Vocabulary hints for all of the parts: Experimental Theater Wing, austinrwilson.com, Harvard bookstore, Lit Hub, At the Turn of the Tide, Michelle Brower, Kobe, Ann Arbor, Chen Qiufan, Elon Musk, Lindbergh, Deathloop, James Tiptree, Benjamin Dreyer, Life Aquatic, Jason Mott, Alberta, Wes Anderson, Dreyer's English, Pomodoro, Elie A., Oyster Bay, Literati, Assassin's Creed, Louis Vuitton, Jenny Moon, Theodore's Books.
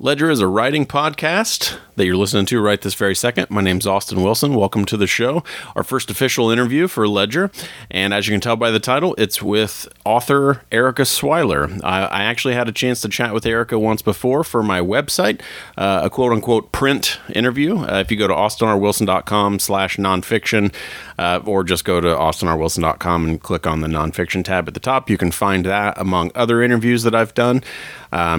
Ledger is a writing podcast that you're listening to right this very second. My name's Austin Wilson. Welcome to the show. Our first official interview for Ledger. And as you can tell by the title, it's with author Erica Swyler. I actually had a chance to chat with Erica once before for my website, a quote-unquote print interview. If you go to austinrwilson.com/nonfiction, or just go to austinrwilson.com and click on the nonfiction tab at the top, you can find that among other interviews that I've done.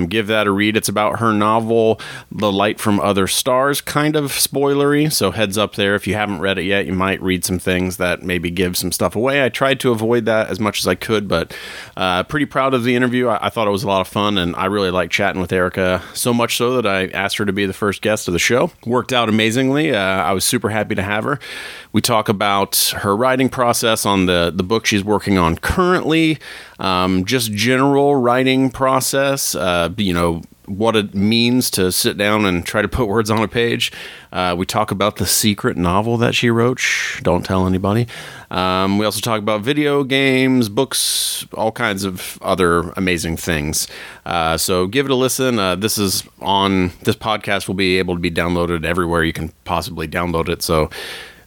Give that a read. It's about her novel, The Light from Other Stars, kind of spoilery, so heads up there. If you haven't read it yet, you might read some things that maybe give some stuff away. I tried to avoid that as much as I could, but pretty proud of the interview. I thought it was a lot of fun, and I really liked chatting with Erica, so much so that I asked her to be the first guest of the show. Worked out amazingly. I was super happy to have her. We talk about her writing process on the book she's working on currently, just general writing process, what it means to sit down and try to put words on a page. We talk about the secret novel that she wrote. Shh, don't tell anybody. We also talk about video games, books, all kinds of other amazing things. So give it a listen. This podcast will be able to be downloaded everywhere you can possibly download it. So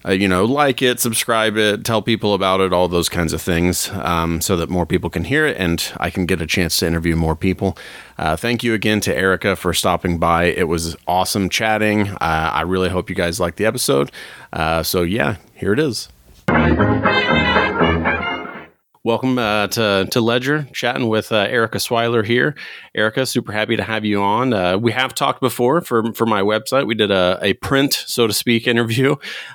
like it, subscribe it, tell people about it, all those kinds of things, so that more people can hear it and I can get a chance to interview more people. Thank you again to Erica for stopping by. It was awesome chatting. I really hope you guys liked the episode. Here it is. Welcome to Ledger, chatting with Erica Swyler here. Erica, super happy to have you on. We have talked before for my website. We did a print, so to speak, interview,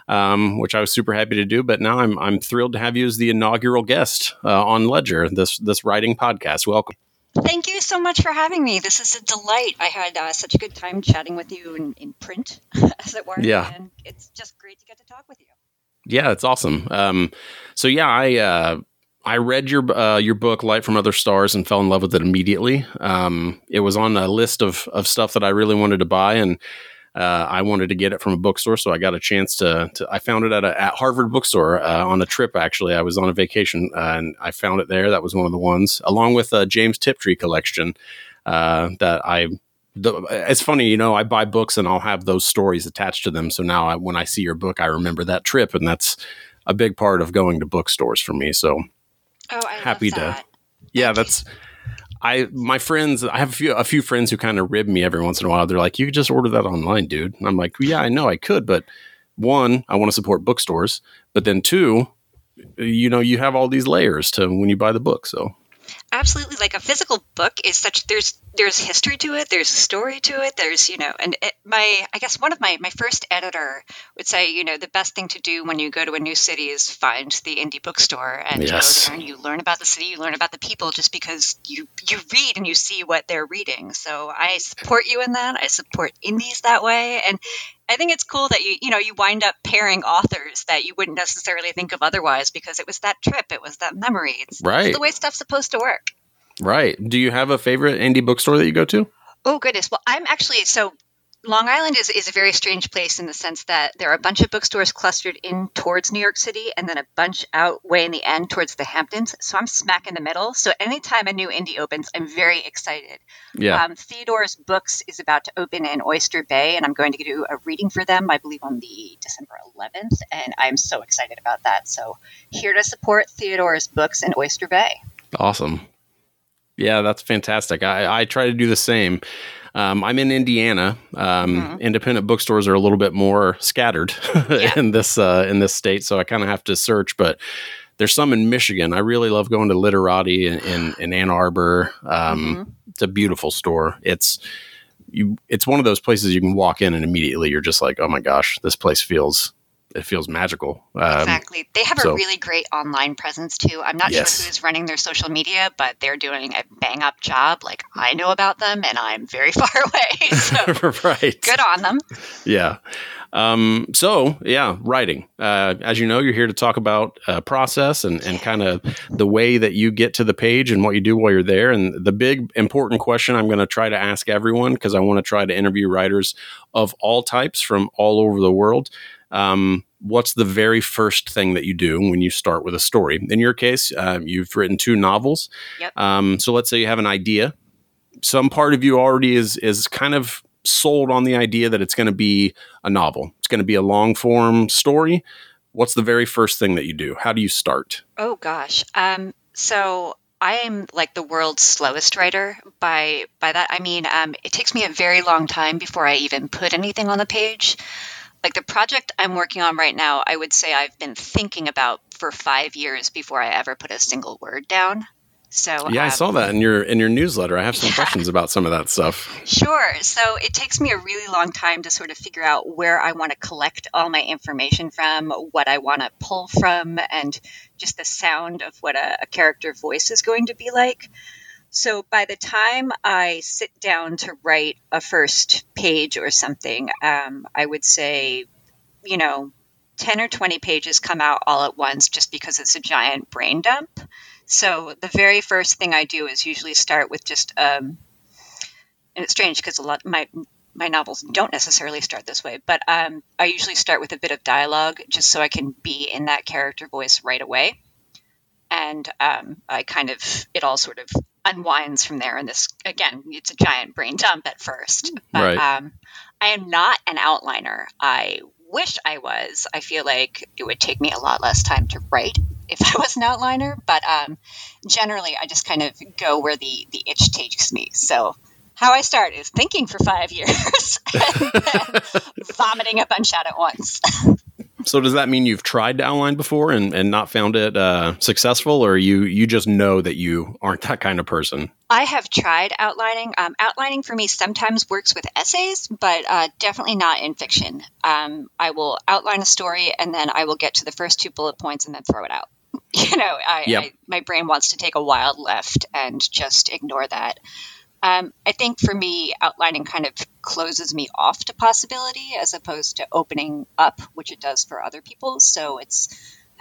which I was super happy to do. But now I'm thrilled to have you as the inaugural guest on Ledger, this writing podcast. Welcome. Thank you so much for having me. This is a delight. I had such a good time chatting with you in print, as it were. Yeah. And it's just great to get to talk with you. Yeah, it's awesome. I read your book, Light from Other Stars, and fell in love with it immediately. It was on a list of stuff that I really wanted to buy, and I wanted to get it from a bookstore, so I got a chance to I found it at Harvard bookstore on a trip, actually. I was on a vacation, and I found it there. That was one of the ones, along with a James Tiptree collection it's funny, I buy books, and I'll have those stories attached to them, so now when I see your book, I remember that trip, and that's a big part of going to bookstores for me, so... Oh, I happy love that. To, yeah, that's, I, my friends, I have a few friends who kind of rib me every once in a while. They're like, you could just order that online, dude. And I'm like, yeah, I know I could, but one, I want to support bookstores, but then two, you have all these layers to when you buy the book. So absolutely. Like a physical book is such, there's history to it. There's a story to it. There's, I guess one of my first editor would say, the best thing to do when you go to a new city is find the indie bookstore and yes. Go there and you learn about the city, you learn about the people just because you read and you see what they're reading. So I support you in that. I support indies that way. And I think it's cool that you wind up pairing authors that you wouldn't necessarily think of otherwise because it was that trip. It was that memory. It's right. The way stuff's supposed to work. Right. Do you have a favorite indie bookstore that you go to? Oh, goodness. Well, I'm actually – so Long Island is a very strange place in the sense that there are a bunch of bookstores clustered in towards New York City and then a bunch out way in the end towards the Hamptons. So I'm smack in the middle. So anytime a new indie opens, I'm very excited. Yeah. Theodore's Books is about to open in Oyster Bay, and I'm going to do a reading for them, I believe, on the December 11th. And I'm so excited about that. So here to support Theodore's Books in Oyster Bay. Awesome. Yeah, that's fantastic. I try to do the same. I'm in Indiana. Independent bookstores are a little bit more scattered in this state, so I kind of have to search. But there's some in Michigan. I really love going to Literati in Ann Arbor. It's a beautiful store. It's one of those places you can walk in and immediately you're just like, oh my gosh, this place feels magical. Exactly. They have a really great online presence too. I'm not sure who's running their social media, but they're doing a bang up job. Like I know about them and I'm very far away. So right. Good on them. Yeah. Writing. As you know, you're here to talk about process and kind of the way that you get to the page and what you do while you're there. And the big important question I'm going to try to ask everyone, because I want to try to interview writers of all types from all over the world. what's the very first thing that you do when you start with a story? In your case, you've written 2 novels. Yep. So let's say you have an idea. Some part of you already is kind of sold on the idea that it's going to be a novel. It's going to be a long form story. What's the very first thing that you do? How do you start? Oh, gosh. So I am like the world's slowest writer. By that, I mean, it takes me a very long time before I even put anything on the page. Like the project I'm working on right now, I would say I've been thinking about for 5 years before I ever put a single word down. So yeah, I saw that in your newsletter. I have some questions about some of that stuff. Sure. So it takes me a really long time to sort of figure out where I want to collect all my information from, what I want to pull from, and just the sound of what a character voice is going to be like. So by the time I sit down to write a first page or something, I would say, 10 or 20 pages come out all at once just because it's a giant brain dump. So the very first thing I do is usually start with just, and it's strange because a lot of my novels don't necessarily start this way, but I usually start with a bit of dialogue just so I can be in that character voice right away. And it all sort of unwinds from there. And this, again, it's a giant brain dump at first. But right. I am not an outliner. I wish I was. I feel like it would take me a lot less time to write if I was an outliner, but generally I just kind of go where the itch takes me. So how I start is thinking for 5 years and then vomiting a bunch out at once. So does that mean you've tried to outline before and not found it successful, or you just know that you aren't that kind of person? I have tried outlining. Outlining for me sometimes works with essays, but definitely not in fiction. I will outline a story, and then I will get to the first 2 bullet points and then throw it out. My brain wants to take a wild left and just ignore that. I think for me, outlining kind of closes me off to possibility as opposed to opening up, which it does for other people. So it's,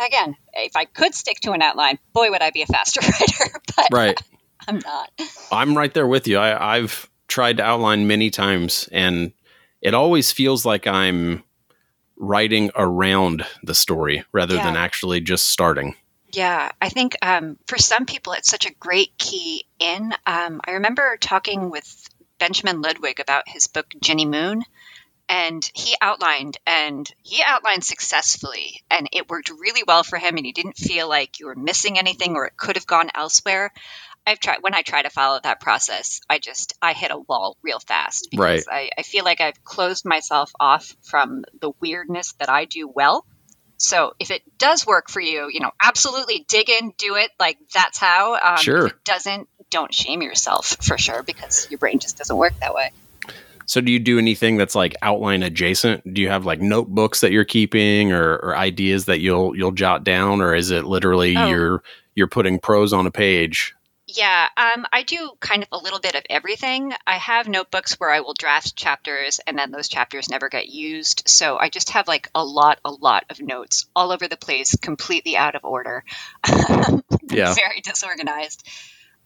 again, if I could stick to an outline, boy, would I be a faster writer, but right. I'm not. I'm right there with you. I've tried to outline many times, and it always feels like I'm writing around the story rather than actually just starting. Yeah, I think for some people, it's such a great key in. I remember talking with Benjamin Ludwig about his book, Jenny Moon, and he outlined successfully, and it worked really well for him, and he didn't feel like you were missing anything or it could have gone elsewhere. When I try to follow that process, I hit a wall real fast because I feel like I've closed myself off from the weirdness that I do well. So if it does work for you, absolutely dig in, do it. Like that's how. Sure. If it doesn't, don't shame yourself for sure, because your brain just doesn't work that way. So do you do anything that's like outline adjacent? Do you have like notebooks that you're keeping or ideas that you'll jot down, or is it literally you're putting prose on a page? Yeah, I do kind of a little bit of everything. I have notebooks where I will draft chapters, and then those chapters never get used. So I just have like a lot of notes all over the place, completely out of order. Yeah, very disorganized.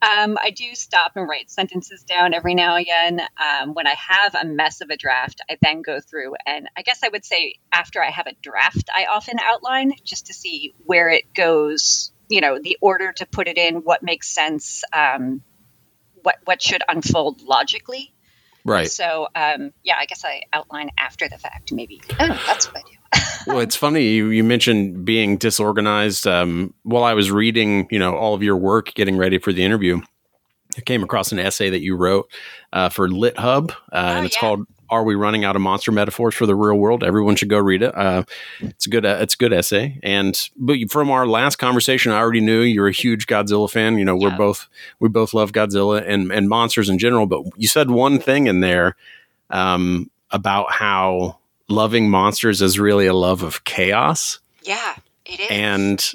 I do stop and write sentences down every now and again. When I have a mess of a draft, I then go through, and I guess I would say after I have a draft, I often outline just to see where it goes. The order to put it in, what makes sense, what should unfold logically. Right. So, I guess I outline after the fact, maybe. Oh, that's what I do. Well, it's funny. You mentioned being disorganized. While I was reading, all of your work, getting ready for the interview, I came across an essay that you wrote for Lit Hub, and it's called "Are We Running Out of Monster Metaphors for the Real World?" Everyone should go read it. It's a good essay. But from our last conversation, I already knew you're a huge Godzilla fan. We both love Godzilla and monsters in general. But you said one thing in there about how loving monsters is really a love of chaos. Yeah, it is. And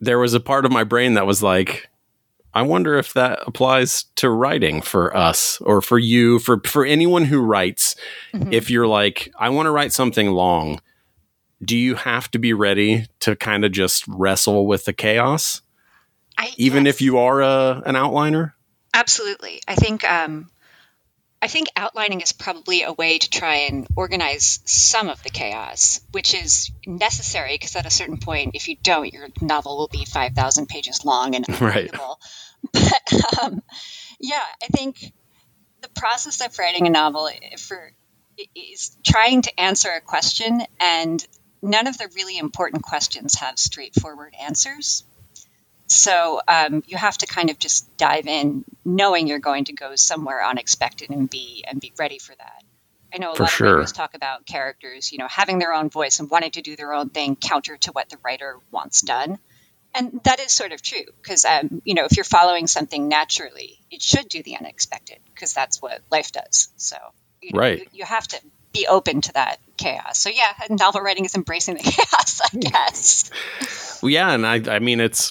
there was a part of my brain that was like, I wonder if that applies to writing for us or for you, for anyone who writes. Mm-hmm. If you're like, I want to write something long, do you have to be ready to kind of just wrestle with the chaos? Even if you are an outliner? Absolutely. I think I think outlining is probably a way to try and organize some of the chaos, which is necessary because at a certain point, if you don't, your novel will be 5,000 pages long and unreadable. Right. But yeah, I think the process of writing a novel is trying to answer a question, and none of the really important questions have straightforward answers. So you have to kind of just dive in, knowing you're going to go somewhere unexpected and be ready for that. I know a lot of writers talk about characters, you know, having their own voice and wanting to do their own thing counter to what the writer wants done. And that is sort of true because, you know, if you're following something naturally, it should do the unexpected because that's what life does. So you know, you have to be open to that chaos. So yeah, novel writing is embracing the chaos, I guess. Well, yeah, and I mean, it's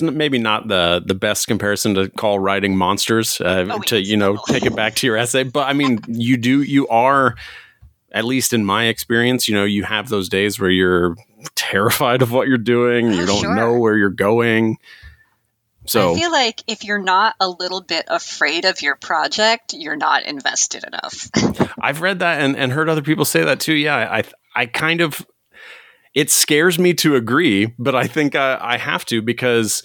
maybe not the best comparison to call writing monsters take it back to your essay, but I mean, you are, at least in my experience, you know, you have those days where you're terrified of what you're doing, you don't know where you're going. So I feel like if you're not a little bit afraid of your project, you're not invested enough. I've read that and heard other people say that too. Yeah, I kind of, it scares me to agree, but I think I have to, because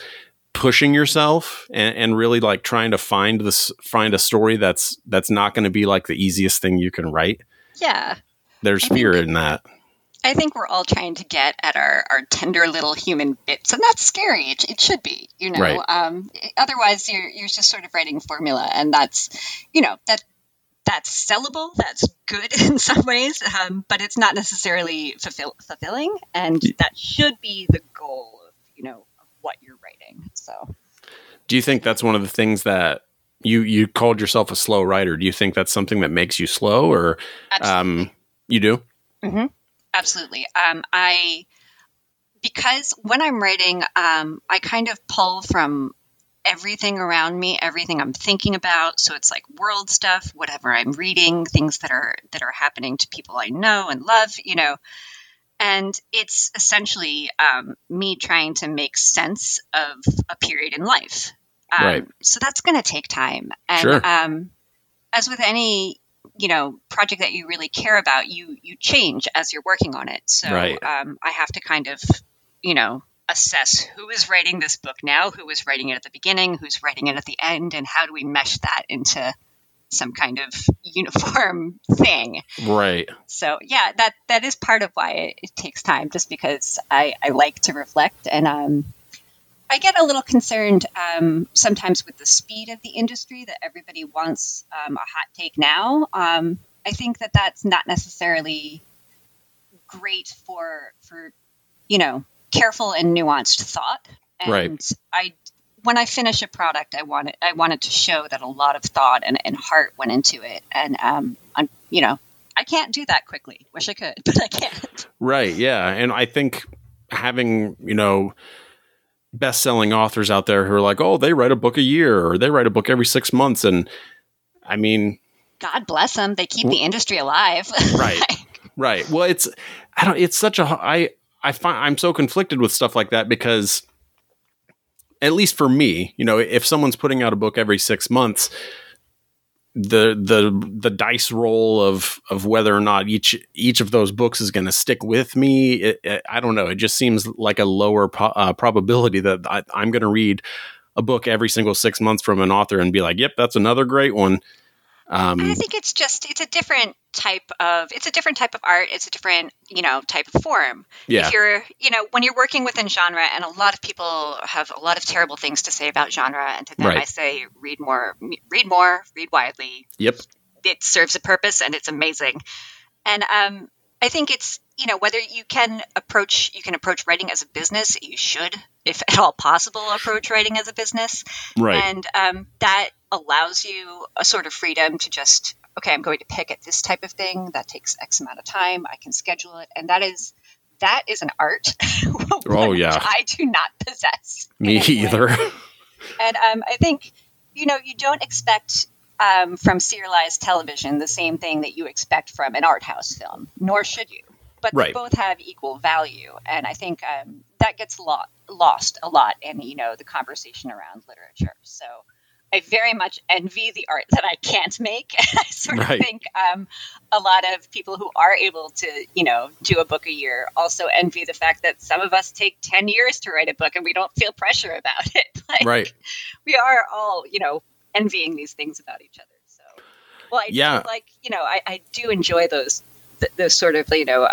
pushing yourself and really like trying to find a story that's not going to be like the easiest thing you can write. Yeah. There's fear in that. I think we're all trying to get at our tender little human bits, and that's scary. It should be, you know. Right. Otherwise, you're just sort of writing formula, and that's, you know, that's sellable. That's good in some ways, but it's not necessarily fulfilling, and that should be the goal of, you know, of what you're writing. So, do you think that's one of the things that you called yourself a slow writer? Do you think that's something that makes you slow, or you do? Mm-hmm. Absolutely. Because when I'm writing, I kind of pull from everything around me, everything I'm thinking about. So it's like world stuff, whatever I'm reading, things that are happening to people I know and love, you know, and it's essentially, me trying to make sense of a period in life. Right. So that's going to take time. And, as with any, you know, project that you really care about, you change as you're working on it. So I have to kind of, you know, assess who is writing this book now, who was writing it at the beginning, who's writing it at the end, and how do we mesh that into some kind of uniform thing. Right. So yeah, that is part of why it takes time, just because I like to reflect, and I get a little concerned sometimes with the speed of the industry, that everybody wants a hot take now. I think that's not necessarily great for you know, careful and nuanced thought. And when I finish a product, I wanted to show that a lot of thought and heart went into it. And you know, I can't do that quickly. Wish I could, but I can't. Right. Yeah, and I think having, you know, best-selling authors out there who are like, oh, they write a book a year, or they write a book every 6 months. And I mean, God bless them. They keep the industry alive. Right. Right. Well, it's such a, I find I'm so conflicted with stuff like that, because at least for me, you know, if someone's putting out a book every 6 months, the dice roll of whether or not each of those books is going to stick with me, I don't know. It just seems like a lower probability that I'm going to read a book every single 6 months from an author and be like, yep, that's another great one. I think it's just, it's a different type of art. It's a different, you know, type of form. Yeah. If you're, you know, when you're working within genre, and a lot of people have a lot of terrible things to say about genre, and to them I say, read more, read widely. Yep. It serves a purpose and it's amazing. And, I think it's, you know, whether you can approach writing as a business, you should, if at all possible, approach writing as a business. Right. And that allows you a sort of freedom to just, okay, I'm going to pick at this type of thing that takes X amount of time. I can schedule it. And that is an art. Oh yeah. I do not possess. Me either. And I think, you know, you don't expect from serialized television the same thing that you expect from an art house film, nor should you, but they both have equal value. And I think that gets lost a lot in, you know, the conversation around literature. So I very much envy the art that I can't make. I sort of think a lot of people who are able to, you know, do a book a year also envy the fact that some of us take 10 years to write a book and we don't feel pressure about it. Like, we are all, you know, envying these things about each other. So, well, I do like, you know, I do enjoy those sort of, you know,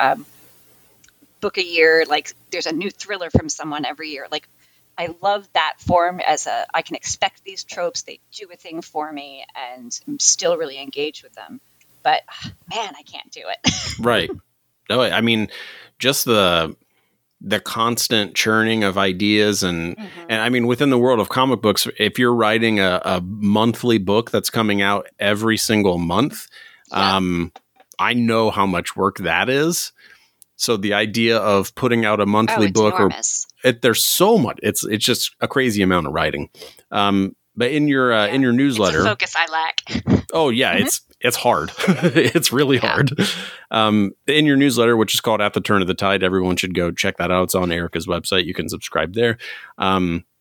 book a year, like there's a new thriller from someone every year. Like, I love that form as a, I can expect these tropes. They do a thing for me and I'm still really engaged with them, but man, I can't do it. No, I mean, just the constant churning of ideas and, and I mean, within the world of comic books, if you're writing a monthly book that's coming out every single month, I know how much work that is. So the idea of putting out a monthly book, enormous. There's so much. It's just a crazy amount of writing. But in your newsletter, it's a focus I lack. It's hard. It's really hard. In your newsletter, which is called At the Turn of the Tide, everyone should go check that out. It's on Erica's website. You can subscribe there.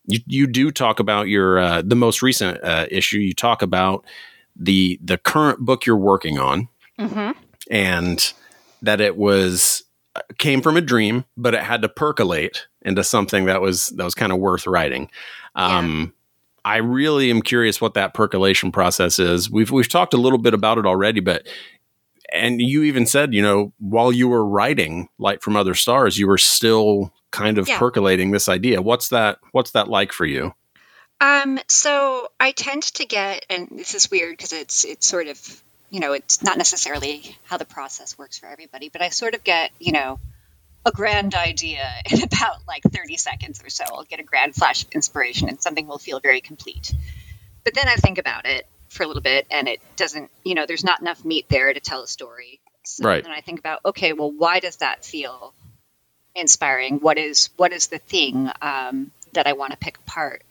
You do talk about your the most recent issue. You talk about the current book you're working on, and that it was. Came from a dream, but it had to percolate into something that was kind of worth writing. I really am curious what that percolation process is. We've talked a little bit about it already, and you even said, you know, while you were writing Light from Other Stars, you were still kind of percolating this idea. What's that like for you? So I tend to get, and this is weird because it's sort of, you know, it's not necessarily how the process works for everybody, but I sort of get, you know, a grand idea in about like 30 seconds or so. I'll get a grand flash of inspiration and something will feel very complete. But then I think about it for a little bit and it doesn't, you know, there's not enough meat there to tell a story. So then I think about, okay, well, why does that feel inspiring? What is the thing that I want to pick apart?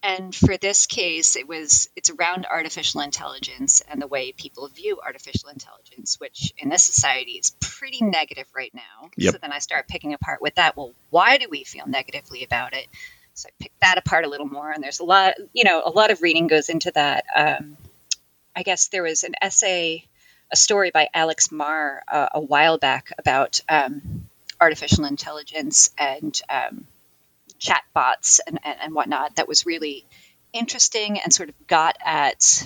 And for this case, it's around artificial intelligence and the way people view artificial intelligence, which in this society is pretty negative right now. Yep. So then I start picking apart with that. Well, why do we feel negatively about it? So I pick that apart a little more. And there's a lot of reading goes into that. I guess there was a story by Alex Marr a while back about artificial intelligence and chatbots and whatnot that was really interesting and sort of got at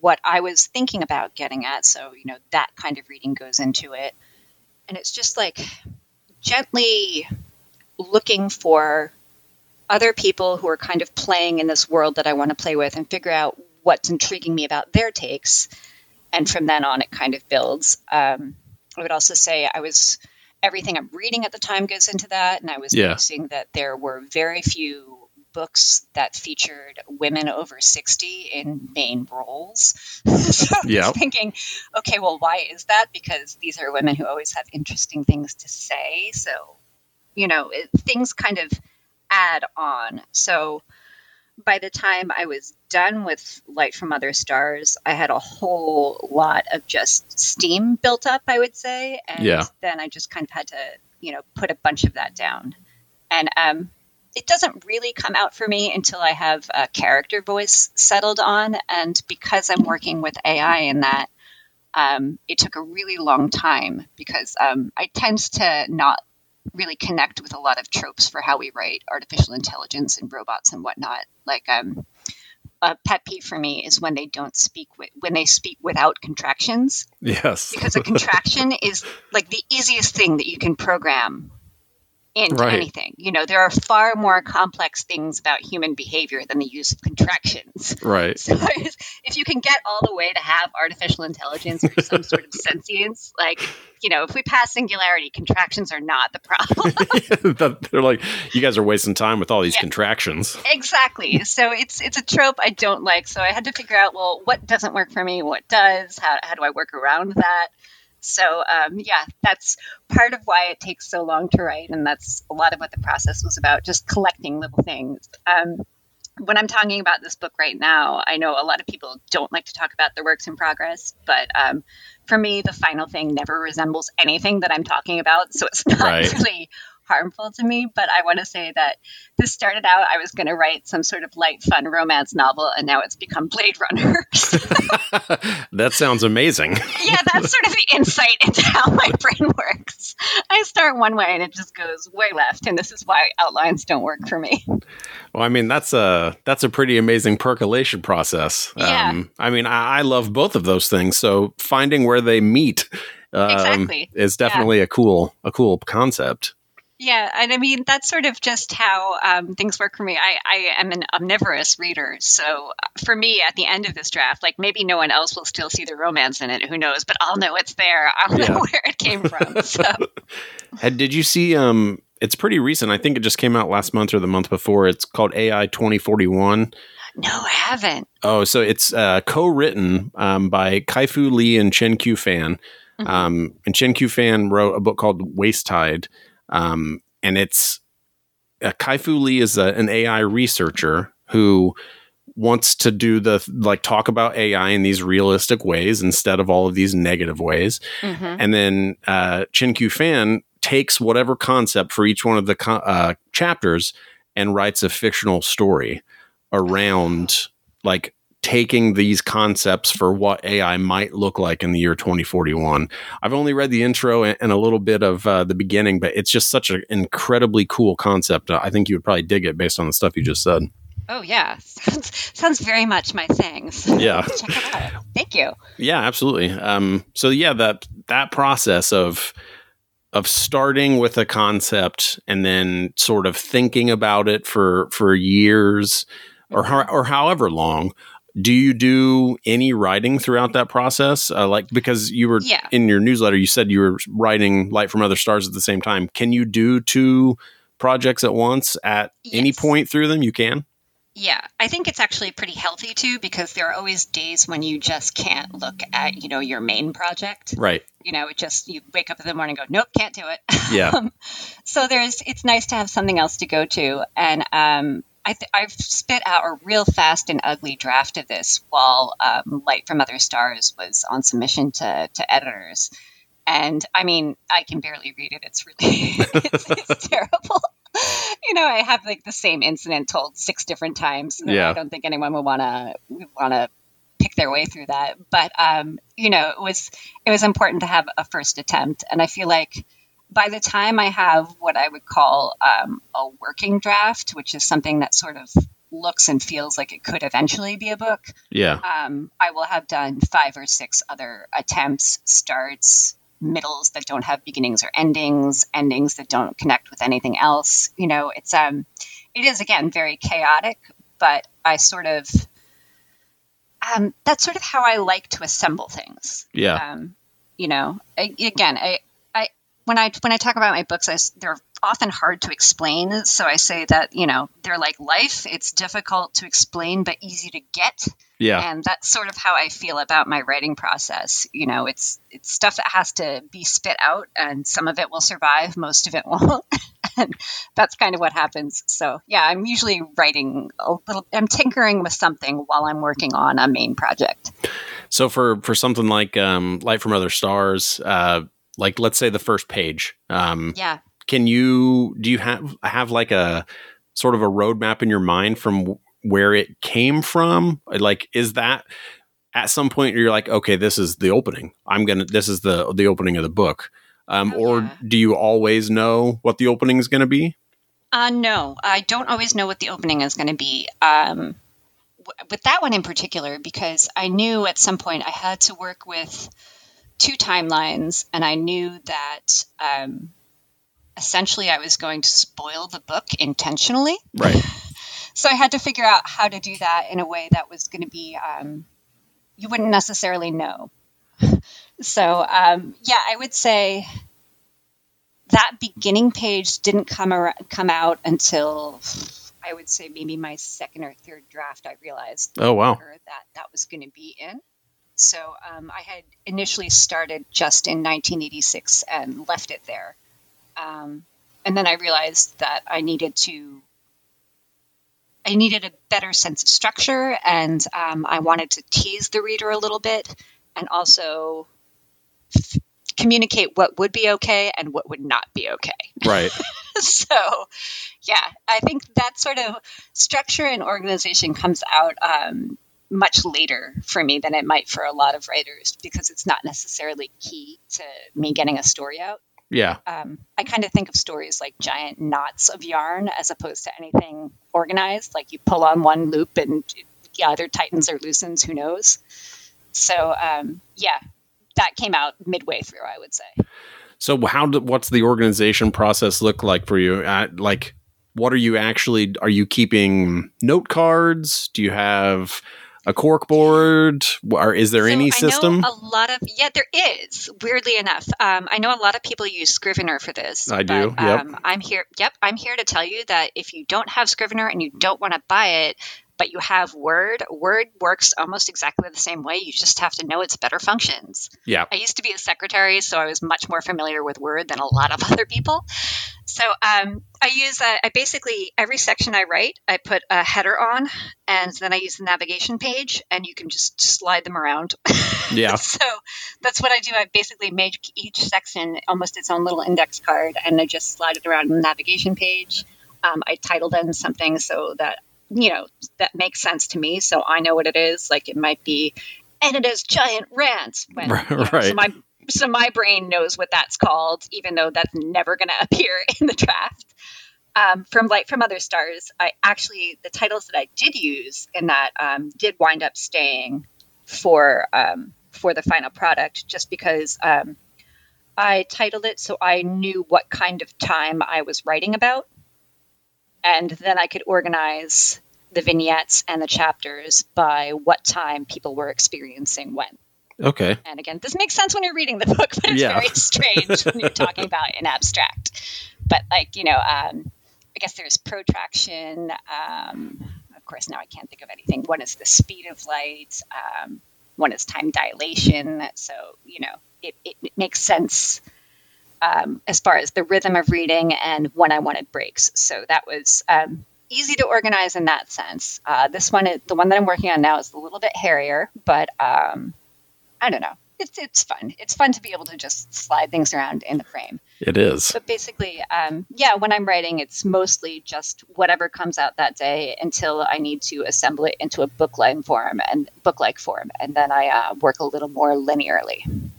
what I was thinking about getting at. So, you know, that kind of reading goes into it. And it's just like gently looking for other people who are kind of playing in this world that I want to play with and figure out what's intriguing me about their takes. And from then on, it kind of builds. I would also say everything I'm reading at the time goes into that. And I was noticing that there were very few books that featured women over 60 in main roles. So I was thinking, okay, well, why is that? Because these are women who always have interesting things to say. So, you know, things kind of add on. So by the time I was done with Light from Other Stars, I had a whole lot of just steam built up, I would say. And then I just kind of had to, you know, put a bunch of that down. And it doesn't really come out for me until I have a character voice settled on. And because I'm working with AI in that, it took a really long time because I tend to not really connect with a lot of tropes for how we write artificial intelligence and robots and whatnot. Like a pet peeve for me is when they speak without contractions. Yes. Because a contraction is like the easiest thing that you can program into anything. You know, there are far more complex things about human behavior than the use of contractions. Right. So if you can get all the way to have artificial intelligence or some sort of sentience, like, you know, if we pass singularity, contractions are not the problem. They're like, you guys are wasting time with all these contractions. Exactly. So it's a trope I don't like. So I had to figure out, well, what doesn't work for me? What does? How do I work around that? So, that's part of why it takes so long to write. And that's a lot of what the process was about, just collecting little things. When I'm talking about this book right now, I know a lot of people don't like to talk about their works in progress, but for me, the final thing never resembles anything that I'm talking about. So it's not really harmful to me. But I want to say that this started out, I was going to write some sort of light, fun romance novel, and now it's become Blade Runner. That sounds amazing. Yeah, that's sort of the insight into how my brain works. I start one way and it just goes way left, and this is why outlines don't work for me. Well, I mean, that's a pretty amazing percolation process. Yeah. I mean, I love both of those things, so finding where they meet exactly. is definitely a cool concept. Yeah, and I mean, that's sort of just how things work for me. I am an omnivorous reader, so for me, at the end of this draft, like, maybe no one else will still see the romance in it, who knows, but I'll know it's there. I'll know where it came from. So. Did you see, it's pretty recent, I think it just came out last month or the month before, it's called AI 2041. No, I haven't. Oh, so it's co-written by Kai Fu Lee and Chen Qiufan, mm-hmm. And Chen Qiufan wrote a book called Waist Tide. And it's Kai Fu Lee is an AI researcher who wants to do talk about AI in these realistic ways instead of all of these negative ways. Mm-hmm. And then Chen Qiufan takes whatever concept for each one of the chapters and writes a fictional story around taking these concepts for what AI might look like in the year 2041. I've only read the intro and a little bit of the beginning, but it's just such an incredibly cool concept. I think you would probably dig it based on the stuff you just said. Oh, yeah. Sounds very much my thing. So yeah. Check it out. Thank you. Yeah, absolutely. So, yeah, that process of starting with a concept and then sort of thinking about it for years or however long. Do you do any writing throughout that process? Because you were in your newsletter, you said you were writing Light from Other Stars at the same time. Can you do two projects at once at any point through them? You can? Yeah, I think it's actually pretty healthy too, because there are always days when you just can't look at, your main project. Right. You wake up in the morning and go, nope, can't do it. Yeah. So it's nice to have something else to go to. And, I've spit out a real fast and ugly draft of this while Light from Other Stars was on submission to editors. And I mean, I can barely read it. It's really it's terrible. I have the same incident told 6 different times. And I don't think anyone would want to pick their way through that. But, it was important to have a first attempt. And I feel like by the time I have what I would call a working draft, which is something that sort of looks and feels like it could eventually be a book, I will have done 5 or 6 other attempts, starts, middles that don't have beginnings or endings that don't connect with anything else. It's it is again very chaotic, but I sort of that's sort of how I like to assemble things. Yeah, When I talk about my books, they're often hard to explain. So I say that, they're like life. It's difficult to explain, but easy to get. Yeah. And that's sort of how I feel about my writing process. It's stuff that has to be spit out, and some of it will survive. Most of it won't. And that's kind of what happens. So, yeah, I'm usually writing I'm tinkering with something while I'm working on a main project. So for something like Light from Other Stars, let's say the first page. Do you have a sort of a roadmap in your mind from where it came from? Is that at some point you're like, okay, this is the opening. This is the opening of the book. Do you always know what the opening is going to be? No, I don't always know what the opening is going to be. With that one in particular, because I knew at some point I had to work with 2 timelines, and I knew that essentially I was going to spoil the book intentionally. Right. So I had to figure out how to do that in a way that was going to be you wouldn't necessarily know. So I would say that beginning page didn't come out until I would say maybe my second or third draft. I realized. Oh wow. That was going to be in. So I had initially started just in 1986 and left it there. And then I realized that I needed a better sense of structure, and I wanted to tease the reader a little bit, and also communicate what would be okay and what would not be okay. Right. So, yeah, I think that sort of structure and organization comes out much later for me than it might for a lot of writers, because it's not necessarily key to me getting a story out. Yeah. I kind of think of stories like giant knots of yarn as opposed to anything organized. Like you pull on one loop and the other tightens or loosens, who knows? So, yeah, that came out midway through, I would say. So what's the organization process look like for you? Like, what are you keeping note cards? Do you have a corkboard? Or is there any system? There is, weirdly enough. I know a lot of people use Scrivener for this. I do. Yep. I'm here to tell you that if you don't have Scrivener and you don't want to buy it, but you have Word works almost exactly the same way. You just have to know its better functions. Yeah. I used to be a secretary, so I was much more familiar with Word than a lot of other people. So I basically, every section I write, I put a header on, and then I use the navigation page, and you can just slide them around. Yeah. So that's what I do. I basically make each section almost its own little index card, and I just slide it around the navigation page. I title them something so that, you know, that makes sense to me. So I know what it is. Like it might be Edna's giant rants. When, right. You know, so my brain knows what that's called, even though that's never going to appear in the draft. From Light from Other Stars, the titles that I did use in that did wind up staying for the final product, just because I titled it so I knew what kind of time I was writing about. And then I could organize the vignettes and the chapters by what time people were experiencing when. Okay. And again, this makes sense when you're reading the book, but it's very strange when you're talking about in abstract. But like, you know, I guess there's protraction. Of course, now I can't think of anything. One is the speed of light. One is time dilation. So, you know, it makes sense as far as the rhythm of reading and when I wanted breaks. So that was easy to organize in that sense. This one, the one that I'm working on now, is a little bit hairier, but I don't know. It's fun. It's fun to be able to just slide things around in the frame. It is. But basically, when I'm writing, it's mostly just whatever comes out that day until I need to assemble it into a book-like form. And then I work a little more linearly.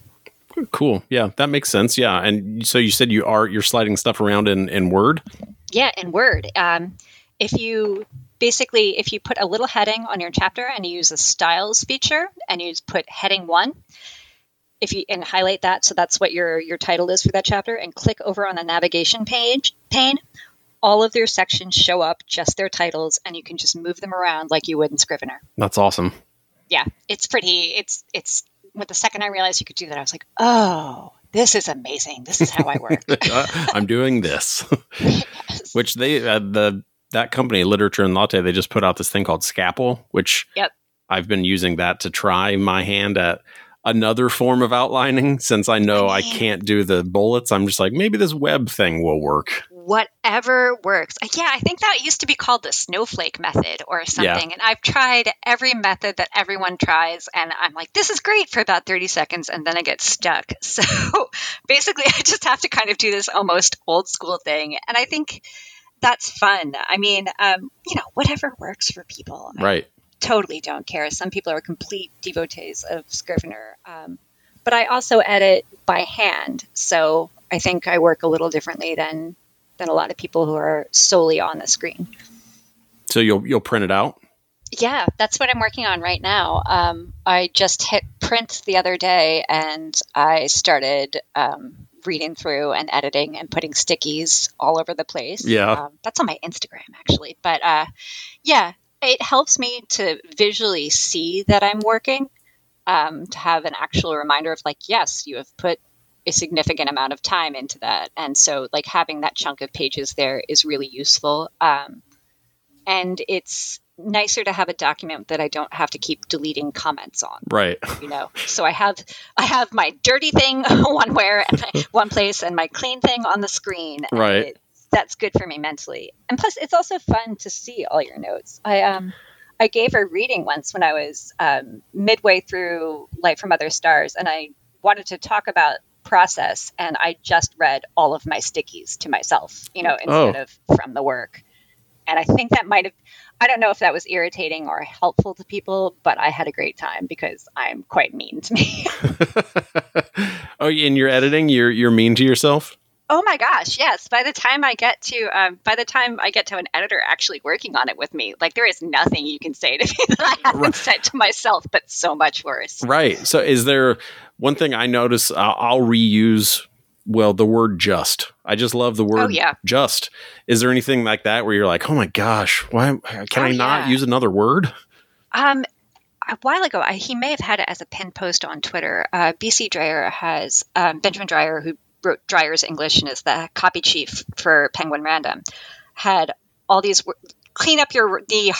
Cool. Yeah, that makes sense. Yeah. And so you said you're sliding stuff around in Word? Yeah, in Word. If you put a little heading on your chapter and you use a styles feature and you put heading 1, and highlight that, so that's what your title is for that chapter, and click over on the navigation pane, all of their sections show up, just their titles, and you can just move them around like you would in Scrivener. That's awesome. Yeah, it's pretty. It's But the second I realized you could do that, I was like, oh, this is amazing. This is how I work. I'm doing this. Yes. Which that company, Literature and Latte, they just put out this thing called Scapple, which I've been using that to try my hand at another form of outlining, since I know I can't do the bullets. I'm just like, maybe this web thing will work. Whatever works. Yeah, I think that used to be called the snowflake method or something. Yeah. And I've tried every method that everyone tries. And I'm like, this is great for about 30 seconds. And then I get stuck. So basically, I just have to kind of do this almost old school thing. And I think that's fun. I mean, you know, whatever works for people. Right. I totally don't care. Some people are complete devotees of Scrivener. But I also edit by hand. So I think I work a little differently than a lot of people who are solely on the screen. So you'll print it out? Yeah, that's what I'm working on right now. I just hit print the other day and I started reading through and editing and putting stickies all over the place. Yeah. That's on my Instagram actually. But it helps me to visually see that I'm working, to have an actual reminder of like, yes, you have put a significant amount of time into that. And so like having that chunk of pages there is really useful. And it's nicer to have a document that I don't have to keep deleting comments on. Right. You know, so I have my dirty thing one place and my clean thing on the screen. Right. That's good for me mentally. And plus it's also fun to see all your notes. I gave a reading once when I was midway through Light from Other Stars and I wanted to talk about process, and I just read all of my stickies to myself, you know, instead of from the work. And I think that might have, I don't know if that was irritating or helpful to people, but I had a great time because I'm quite mean to me. Oh, in your editing, you're mean to yourself? Oh my gosh, yes. By the time I get to an editor actually working on it with me, like there is nothing you can say to me that I haven't said to myself, but so much worse. Right. So is there one thing I notice I'll reuse, well, the word just. I just love the word just. Is there anything like that where you're like, oh my gosh, why can I not use another word? A while ago, he may have had it as a pin post on Twitter. B.C. Dreyer has, Benjamin Dreyer, who wrote Dreyer's English and is the copy chief for Penguin Random, had all these clean up your he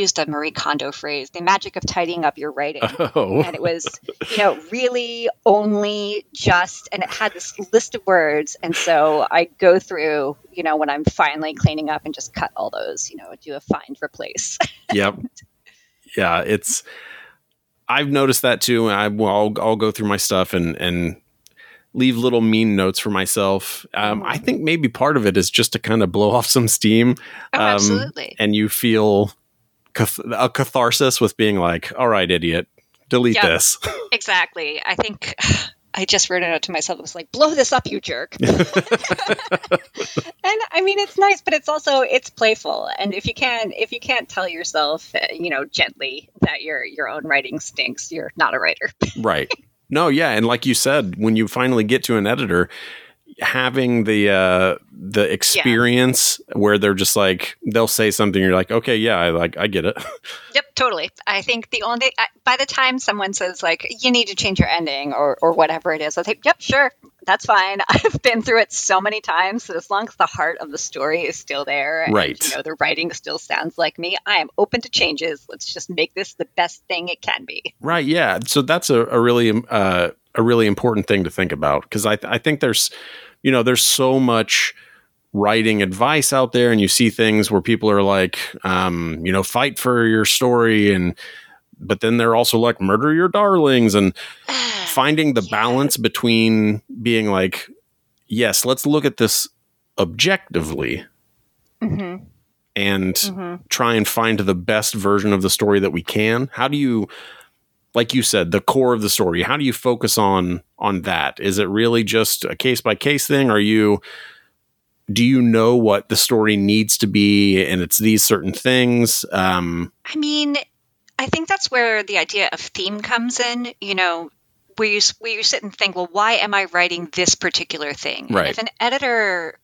used a Marie Kondo phrase, the magic of tidying up your writing. Oh. And it was, you know, really, only, just, and it had this list of words. And so I go through, you know, when I'm finally cleaning up and just cut all those, you know, do a find, replace. Yep. Yeah. I've noticed that too. And I'll go through my stuff and leave little mean notes for myself. I think maybe part of it is just to kind of blow off some steam. Oh, absolutely. And you feel a catharsis with being like, all right, idiot, delete this. Exactly. I think I just wrote a note to myself. It was like, blow this up, you jerk. And I mean, it's nice, but it's also, it's playful. And if you can't tell yourself, you know, gently that your own writing stinks, you're not a writer. Right. No, yeah, and like you said, when you finally get to an editor, having the experience where they're just like, they'll say something, you're like, okay, yeah, I get it. Yep, totally. I think by the time someone says like, you need to change your ending or whatever it is, I'll say, yep, sure, that's fine. I've been through it so many times that as long as the heart of the story is still there, and you know, the writing still sounds like me, I am open to changes. Let's just make this the best thing it can be. Right. Yeah. So that's a really important thing to think about, because I think there's, you know, there's so much writing advice out there, and you see things where people are like, you know, fight for your story, but then they're also like, murder your darlings, and finding the balance between being like, yes, let's look at this objectively, and try and find the best version of the story that we can. How do you, like you said, the core of the story, how do you focus on that? Is it really just a case by case thing? Do you know what the story needs to be, and it's these certain things? I mean, I think that's where the idea of theme comes in, you know, where you sit and think, well, why am I writing this particular thing? Right. If an editor,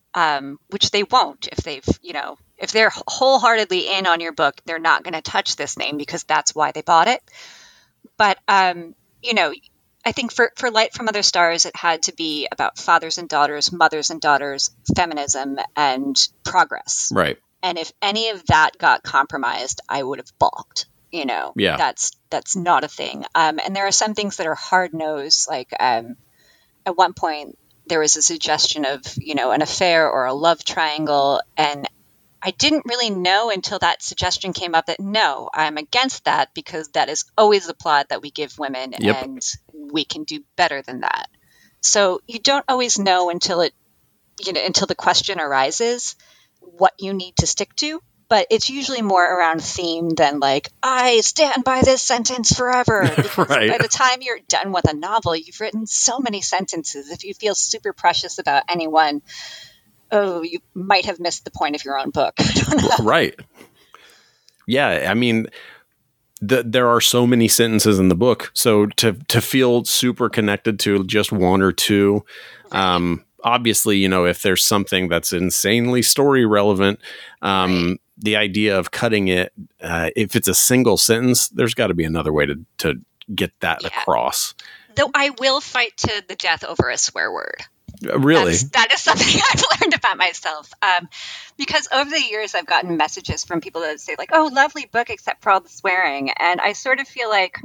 which they won't, if they're wholeheartedly in on your book, they're not going to touch this name because that's why they bought it. But, you know, I think for Light from Other Stars, it had to be about fathers and daughters, mothers and daughters, feminism, and progress. Right. And if any of that got compromised, I would have balked, you know. Yeah. That's not a thing. And there are some things that are hard-nosed. Like at one point, there was a suggestion of, you know, an affair or a love triangle, and I didn't really know until that suggestion came up that no, I'm against that because that is always the plot that we give women, and we can do better than that. So you don't always know until the question arises what you need to stick to, but it's usually more around theme than like, I stand by this sentence forever. Because by the time you're done with a novel, you've written so many sentences. If you feel super precious about anyone, oh, you might have missed the point of your own book. I don't know. Right. Yeah. I mean, there are so many sentences in the book. So to feel super connected to just one or two, obviously, you know, if there's something that's insanely story relevant, the idea of cutting it, if it's a single sentence, there's got to be another way to get that across. Though I will fight to the death over a swear word. Really? That is something I've learned about myself. Because over the years, I've gotten messages from people that say like, oh, lovely book, except for all the swearing. And I sort of feel like,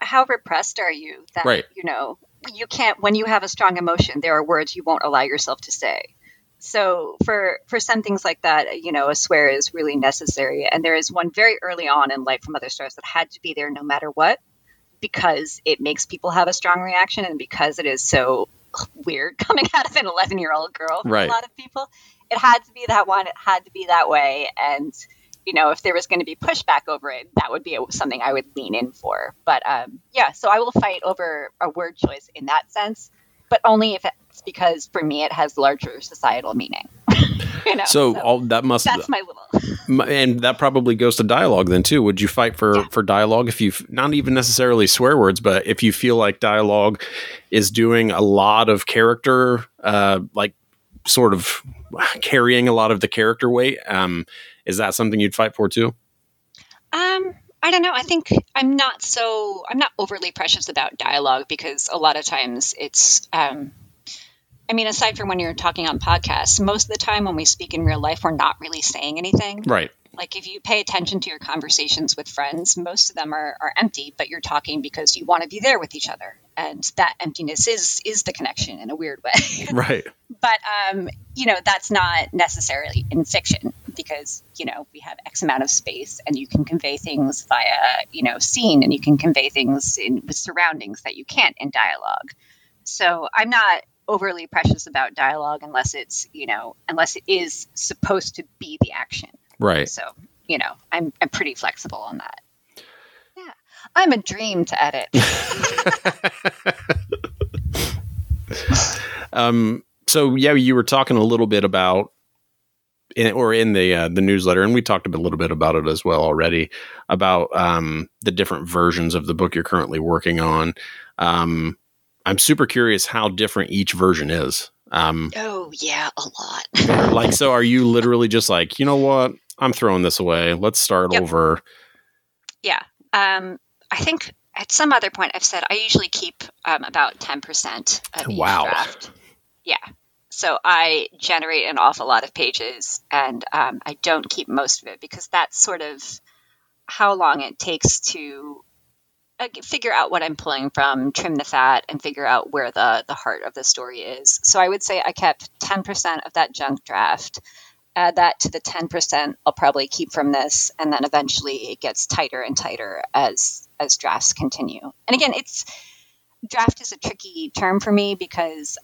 how repressed are you that, you know, you can't, when you have a strong emotion, there are words you won't allow yourself to say. So for some things like that, you know, a swear is really necessary. And there is one very early on in Light from Other Stars that had to be there no matter what. because it makes people have a strong reaction and because it is so weird coming out of an 11-year-old girl for a lot of people. It had to be that one. It had to be that way. And, you know, if there was going to be pushback over it, that would be something I would lean in for. But yeah, so I will fight over a word choice in that sense, but only if it's because for me it has larger societal meaning. You know, so all that must. That's my little. And that probably goes to dialogue then too. Would you fight for dialogue if you not even necessarily swear words, but if you feel like dialogue is doing a lot of character, like sort of carrying a lot of the character weight, is that something you'd fight for too? I don't know. I think I'm not overly precious about dialogue because a lot of times it's. I mean, aside from when you're talking on podcasts, most of the time when we speak in real life, we're not really saying anything. Right. Like if you pay attention to your conversations with friends, most of them are empty, but you're talking because you want to be there with each other. And that emptiness is the connection in a weird way. Right. But, you know, that's not necessarily in fiction because, you know, we have X amount of space and you can convey things via, you know, scene and you can convey things with surroundings that you can't in dialogue. So I'm not overly precious about dialogue unless it's, you know, unless it is supposed to be the action. Right. So, you know, I'm pretty flexible on that. Yeah. I'm a dream to edit. So yeah, you were talking a little bit about, in the newsletter, and we talked a little bit about it as well already, about the different versions of the book you're currently working on. I'm super curious how different each version is. Oh yeah, a lot. Like, so are you literally just like, you know what? I'm throwing this away. Let's start over. Yeah. I think at some other point I've said I usually keep about 10% of each draft. Yeah. So I generate an awful lot of pages and I don't keep most of it because that's sort of how long it takes to figure out what I'm pulling from, trim the fat, and figure out where the heart of the story is. So I would say I kept 10% of that junk draft. Add that to the 10% I'll probably keep from this, and then eventually it gets tighter and tighter as drafts continue. And again, draft is a tricky term for me because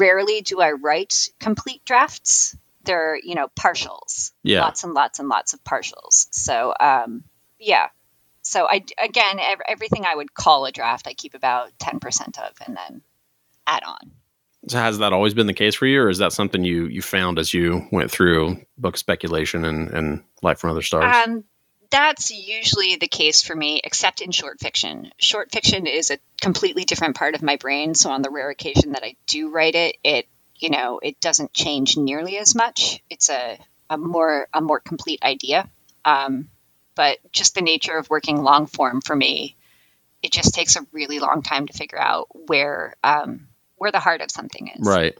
rarely do I write complete drafts. They're, you know, partials. Yeah. Lots and lots and lots of partials. So, yeah. So everything I would call a draft, I keep about 10% of and then add on. So has that always been the case for you, or is that something you found as you went through Book Speculation and Light from Other Stars? That's usually the case for me, except in short fiction. Short fiction is a completely different part of my brain. So on the rare occasion that I do write it, it doesn't change nearly as much. It's a more complete idea. But just the nature of working long form for me, it just takes a really long time to figure out where the heart of something is. Right.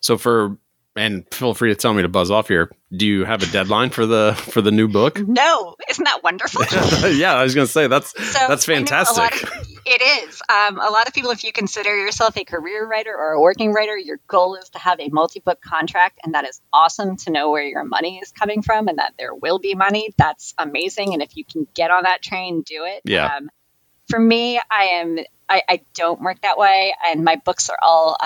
So and feel free to tell me to buzz off here. Do you have a deadline for the new book? No. Isn't that wonderful? Yeah, I was going to say that's fantastic. It is. A lot of people, if you consider yourself a career writer or a working writer, your goal is to have a multi-book contract, and that is awesome to know where your money is coming from and that there will be money. That's amazing. And if you can get on that train, do it. Yeah. For me, I don't work that way, and my books are all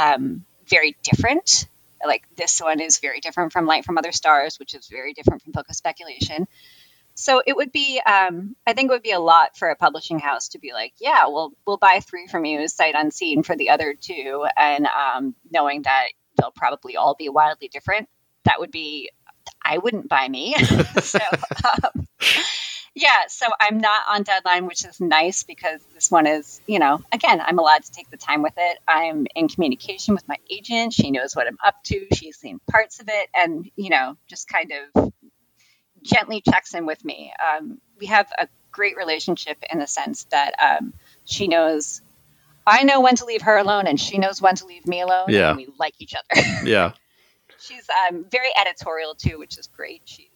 very different. Like this one is very different from Light from Other Stars, which is very different from Book of Speculation. So it would be, I think it would be a lot for a publishing house to be like, yeah, we'll buy 3 from you sight unseen for the other 2. And knowing that they'll probably all be wildly different, that would be, I wouldn't buy me. So I'm not on deadline, which is nice because this one is, you know, again, I'm allowed to take the time with it. I'm in communication with my agent. She knows what I'm up to. She's seen parts of it and, you know, just kind of gently checks in with me. We have a great relationship in the sense that I know when to leave her alone and she knows when to leave me alone. Yeah. And we like each other. Yeah. She's very editorial too, which is great. She's,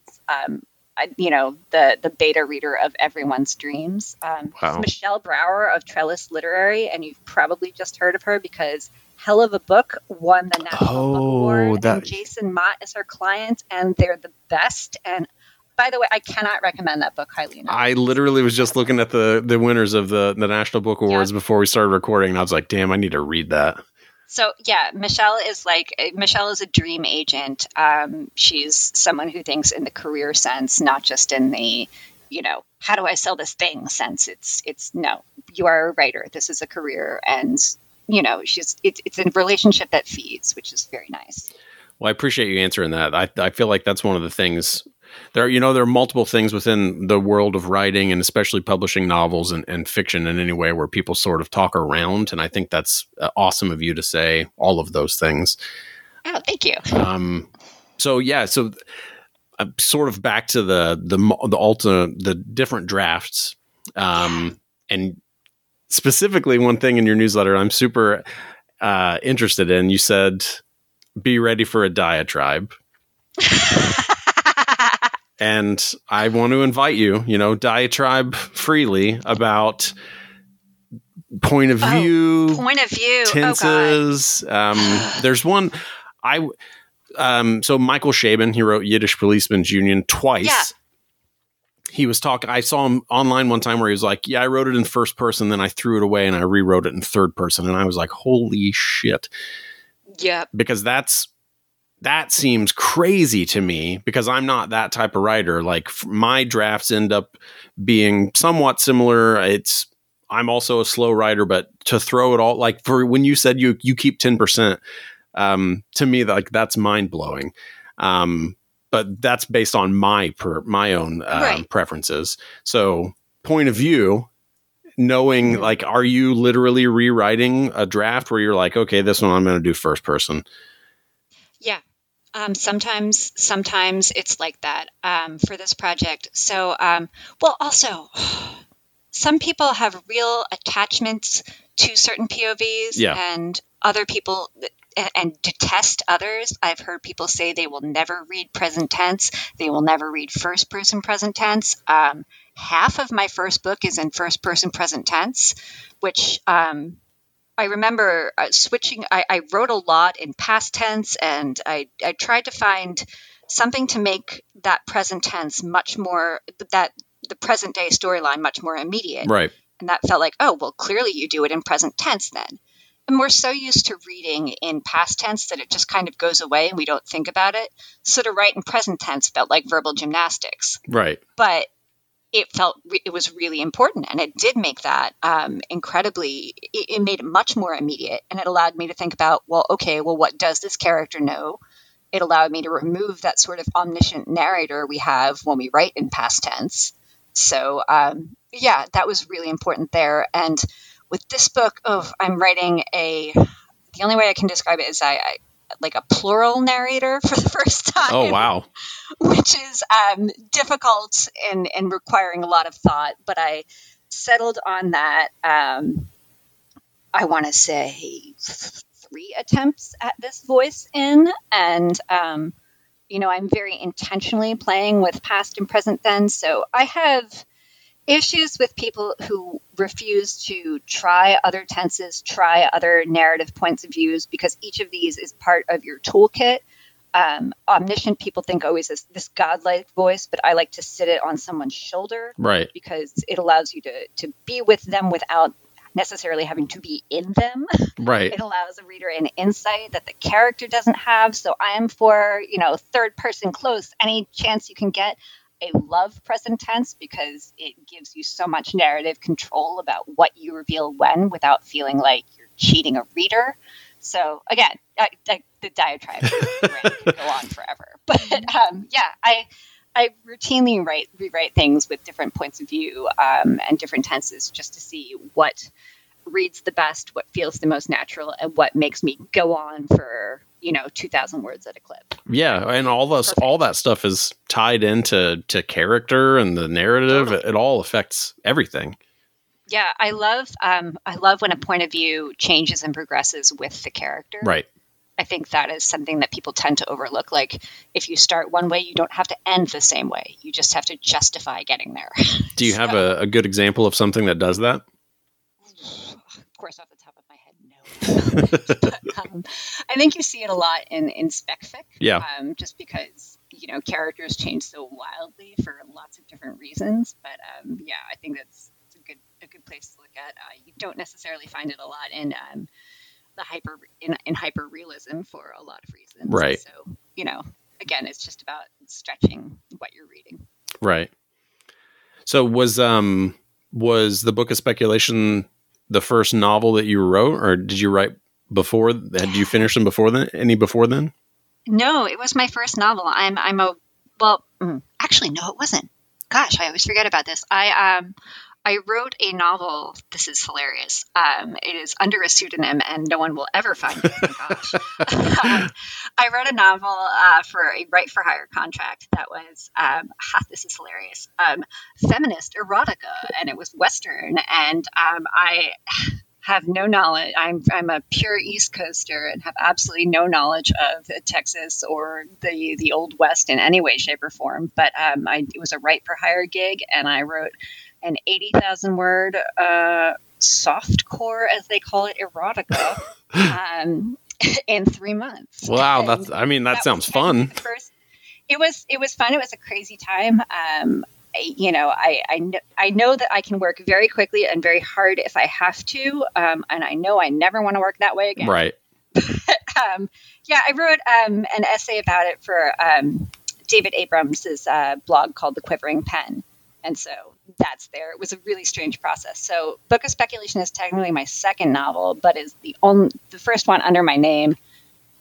you know, the beta reader of everyone's dreams. Wow. Michelle Brower of Trellis Literary, and you've probably just heard of her because Hell of a Book won the National Book Award. And Jason Mott is her client, and they're the best. And By the way, I cannot recommend that book highly enough. I literally was just looking at the winners of the National Book Awards before we started recording, and I was like, damn, I need to read that. So, yeah, Michelle is a dream agent. She's someone who thinks in the career sense, not just in the, you know, how do I sell this thing sense. It's no, you are a writer. This is a career. And, you know, it's a relationship that feeds, which is very nice. Well, I appreciate you answering that. I feel like that's one of the things. There are multiple things within the world of writing and especially publishing novels and fiction in any way where people sort of talk around. And I think that's awesome of you to say all of those things. Oh, thank you. So I'm sort of back to the different drafts. And specifically one thing in your newsletter I'm super interested in. You said, be ready for a diatribe. And I want to invite you, you know, diatribe freely about point of view, tenses. Oh, there's one. So Michael Chabon, he wrote Yiddish Policeman's Union twice. Yeah. He was talking. I saw him online one time where he was like, yeah, I wrote it in first person. Then I threw it away and I rewrote it in third person. And I was like, holy shit. Yeah. Because that seems crazy to me because I'm not that type of writer. Like my drafts end up being somewhat similar. I'm also a slow writer, but to throw it all, like for when you said you keep 10%, to me, like that's mind blowing. But that's based on my own right. preferences. So point of view, knowing like, are you literally rewriting a draft where you're like, okay, this one I'm going to do first person. Yeah. Sometimes it's like that for this project. So, also some people have real attachments to certain POVs and other people and detest others. I've heard people say they will never read present tense. They will never read first person present tense. Half of my first book is in first person present tense, which, I remember switching. I wrote a lot in past tense, and I tried to find something to make that present tense much more that the present day storyline much more immediate. Right. And that felt like, oh, well, clearly you do it in present tense then. And we're so used to reading in past tense that it just kind of goes away and we don't think about it. So to write in present tense felt like verbal gymnastics. Right. But it was really important, and it did make that it made it much more immediate, and it allowed me to think about, what does this character know? It allowed me to remove that sort of omniscient narrator we have when we write in past tense. So, that was really important there. And with this book, I'm writing the only way I can describe it is like a plural narrator for the first time. Oh, wow. Which is difficult and requiring a lot of thought, but I settled on that. I want to say 3 attempts at this voice in, and I'm very intentionally playing with past and present tense. So I have issues with people who refuse to try other tenses, try other narrative points of views, because each of these is part of your toolkit. Omniscient people think always as this godlike voice, but I like to sit it on someone's shoulder, right? Because it allows you to be with them without necessarily having to be in them. Right. It allows the reader an insight that the character doesn't have. So I am for, third person close, any chance you can get. I love present tense because it gives you so much narrative control about what you reveal when without feeling like you're cheating a reader. So again, the diatribe can go on forever. But I routinely rewrite things with different points of view and different tenses just to see what reads the best, what feels the most natural, and what makes me go on for 2,000 words at a clip. Yeah, and all that stuff is tied into character and the narrative. Totally. It all affects everything. Yeah, I love when a point of view changes and progresses with the character. Right. I think that is something that people tend to overlook. Like if you start one way, you don't have to end the same way. You just have to justify getting there. Do you have a good example of something that does that? Of course, off the top of my head, no. But, I think you see it a lot in spec fic. Yeah. Just because you know, characters change so wildly for lots of different reasons. But yeah, I think that's a good place to look at. You don't necessarily find it a lot in hyper realism for a lot of reasons. Right. So, you know, again, it's just about stretching what you're reading. Right. So was the Book of Speculation the first novel that you wrote, or did you write before? Had you finished them before then? Any before then? No, it was my first novel. Actually, no, it wasn't. Gosh, I always forget about this. I wrote a novel. This is hilarious. It is under a pseudonym, and no one will ever find it. Oh my gosh. I wrote a novel for a write-for-hire contract that was, this is hilarious, feminist erotica, and it was Western. And I have no knowledge. I'm a pure East Coaster and have absolutely no knowledge of Texas or the Old West in any way, shape, or form. But it was a write-for-hire gig, and I wrote an 80,000-word softcore, as they call it, erotica, in 3 months. Wow, and that sounds fun. First, it was fun. It was a crazy time. I know that I can work very quickly and very hard if I have to, and I know I never want to work that way again. Right. Yeah, I wrote an essay about it for David Abrams' blog called The Quivering Pen, and so that's there. It was a really strange process. So Book of Speculation is technically my second novel, but is the first one under my name.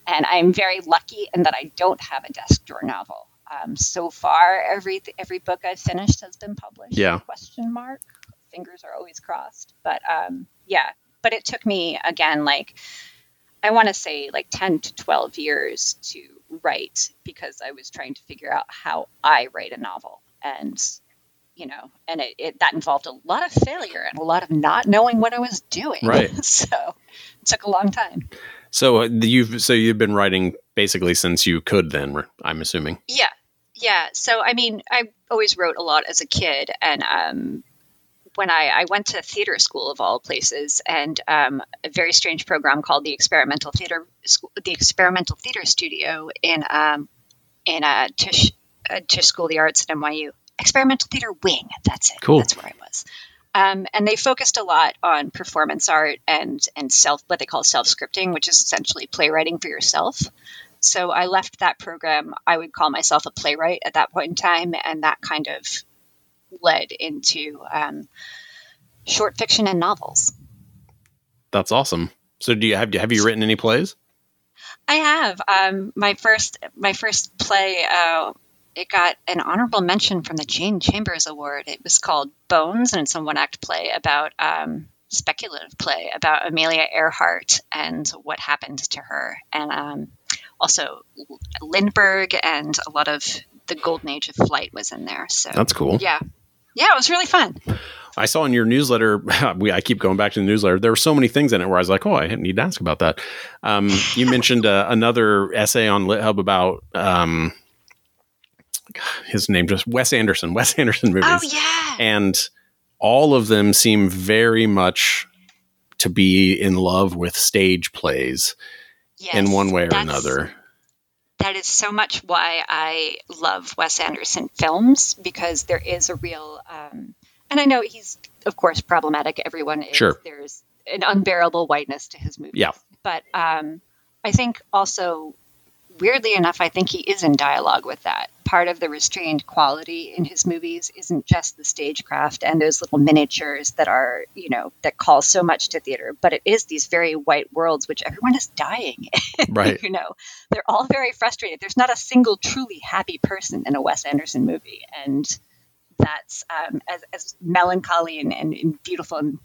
And I'm very lucky in that I don't have a desk drawer novel. So far, every book I've finished has been published. Yeah. Question mark. Fingers are always crossed. But yeah, but it took me, again, like, I want to say like 10 to 12 years to write, because I was trying to figure out how I write a novel. And you know, and it that involved a lot of failure and a lot of not knowing what I was doing. Right. So it took a long time. So you've been writing basically since you could then, I'm assuming. Yeah. Yeah. So, I mean, I always wrote a lot as a kid. And when I went to theater school, of all places, and a very strange program called the Experimental Theater School, the Experimental Theater Studio in Tisch School of the Arts at NYU. Experimental Theater Wing. That's it. Cool. That's where I was. And they focused a lot on performance art and what they call self-scripting, which is essentially playwriting for yourself. So I left that program. I would call myself a playwright at that point in time. And that kind of led into short fiction and novels. That's awesome. So do you have you written any plays? I have. My first play, it got an honorable mention from the Jane Chambers Award. It was called Bones, and it's a one-act play about speculative play about Amelia Earhart and what happened to her, and also Lindbergh, and a lot of the Golden Age of Flight was in there. So that's cool. Yeah, yeah, it was really fun. I saw in your newsletter. I keep going back to the newsletter. There were so many things in it where I was like, "Oh, I need to ask about that." You mentioned another essay on Lit Hub about. His name just Wes Anderson movies. Oh, yeah. And all of them seem very much to be in love with stage plays, yes, in one way or another. That is so much why I love Wes Anderson films, because there is a real, and I know he's, of course, problematic. Everyone is. Sure. There's an unbearable whiteness to his movies. Yeah. But I think also, weirdly enough, I think he is in dialogue with that. Part of the restrained quality in his movies isn't just the stagecraft and those little miniatures that are, you know, that call so much to theater, but it is these very white worlds, which everyone is dying in. Right. You know, they're all very frustrated. There's not a single truly happy person in a Wes Anderson movie. And that's as melancholy and beautiful and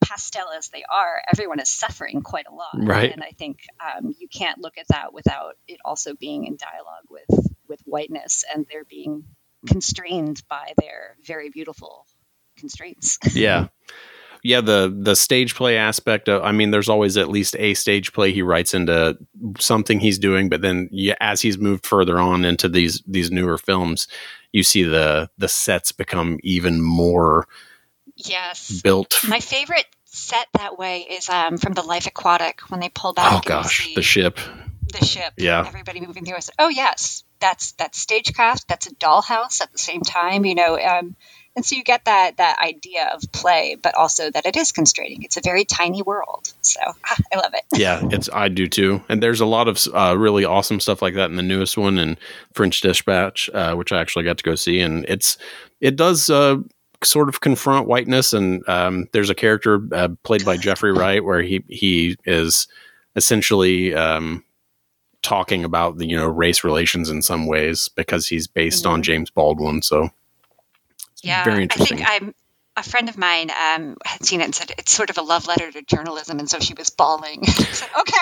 pastel as they are, everyone is suffering quite a lot. Right. And I think you can't look at that without it also being in dialogue with whiteness, and they're being constrained by their very beautiful constraints. Yeah. Yeah. The stage play aspect of, I mean, there's always at least a stage play he writes into something he's doing, but then as he's moved further on into these newer films, you see the sets become even more, yes, built. My favorite set that way is from The Life Aquatic, when they pull back. Oh gosh, the ship. the ship. Yeah. Everybody moving through. I said, oh, yes, that's stagecraft. That's a dollhouse at the same time, you know. And so you get that idea of play, but also that it is constraining. It's a very tiny world. So I love it. Yeah, I do too. And there's a lot of really awesome stuff like that in the newest one, and French Dispatch, which I actually got to go see. And it does sort of confront whiteness. And there's a character played by Jeffrey Wright where he is essentially talking about the, you know, race relations in some ways, because he's based on James Baldwin. So. Yeah, very interesting. I think a friend of mine had seen it and said it's sort of a love letter to journalism, and so she was bawling. I said, okay,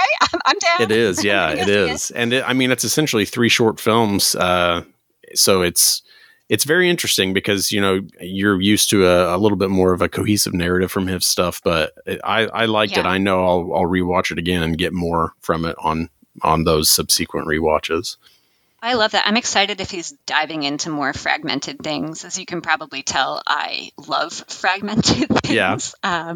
I'm down. It is, yeah, it is. And it's essentially three short films, so it's very interesting because, you know, you're used to a little bit more of a cohesive narrative from his stuff, but I liked it. I know I'll rewatch it again and get more from it on those subsequent rewatches. I love that. I'm excited if he's diving into more fragmented things. As you can probably tell, I love fragmented things. Yeah.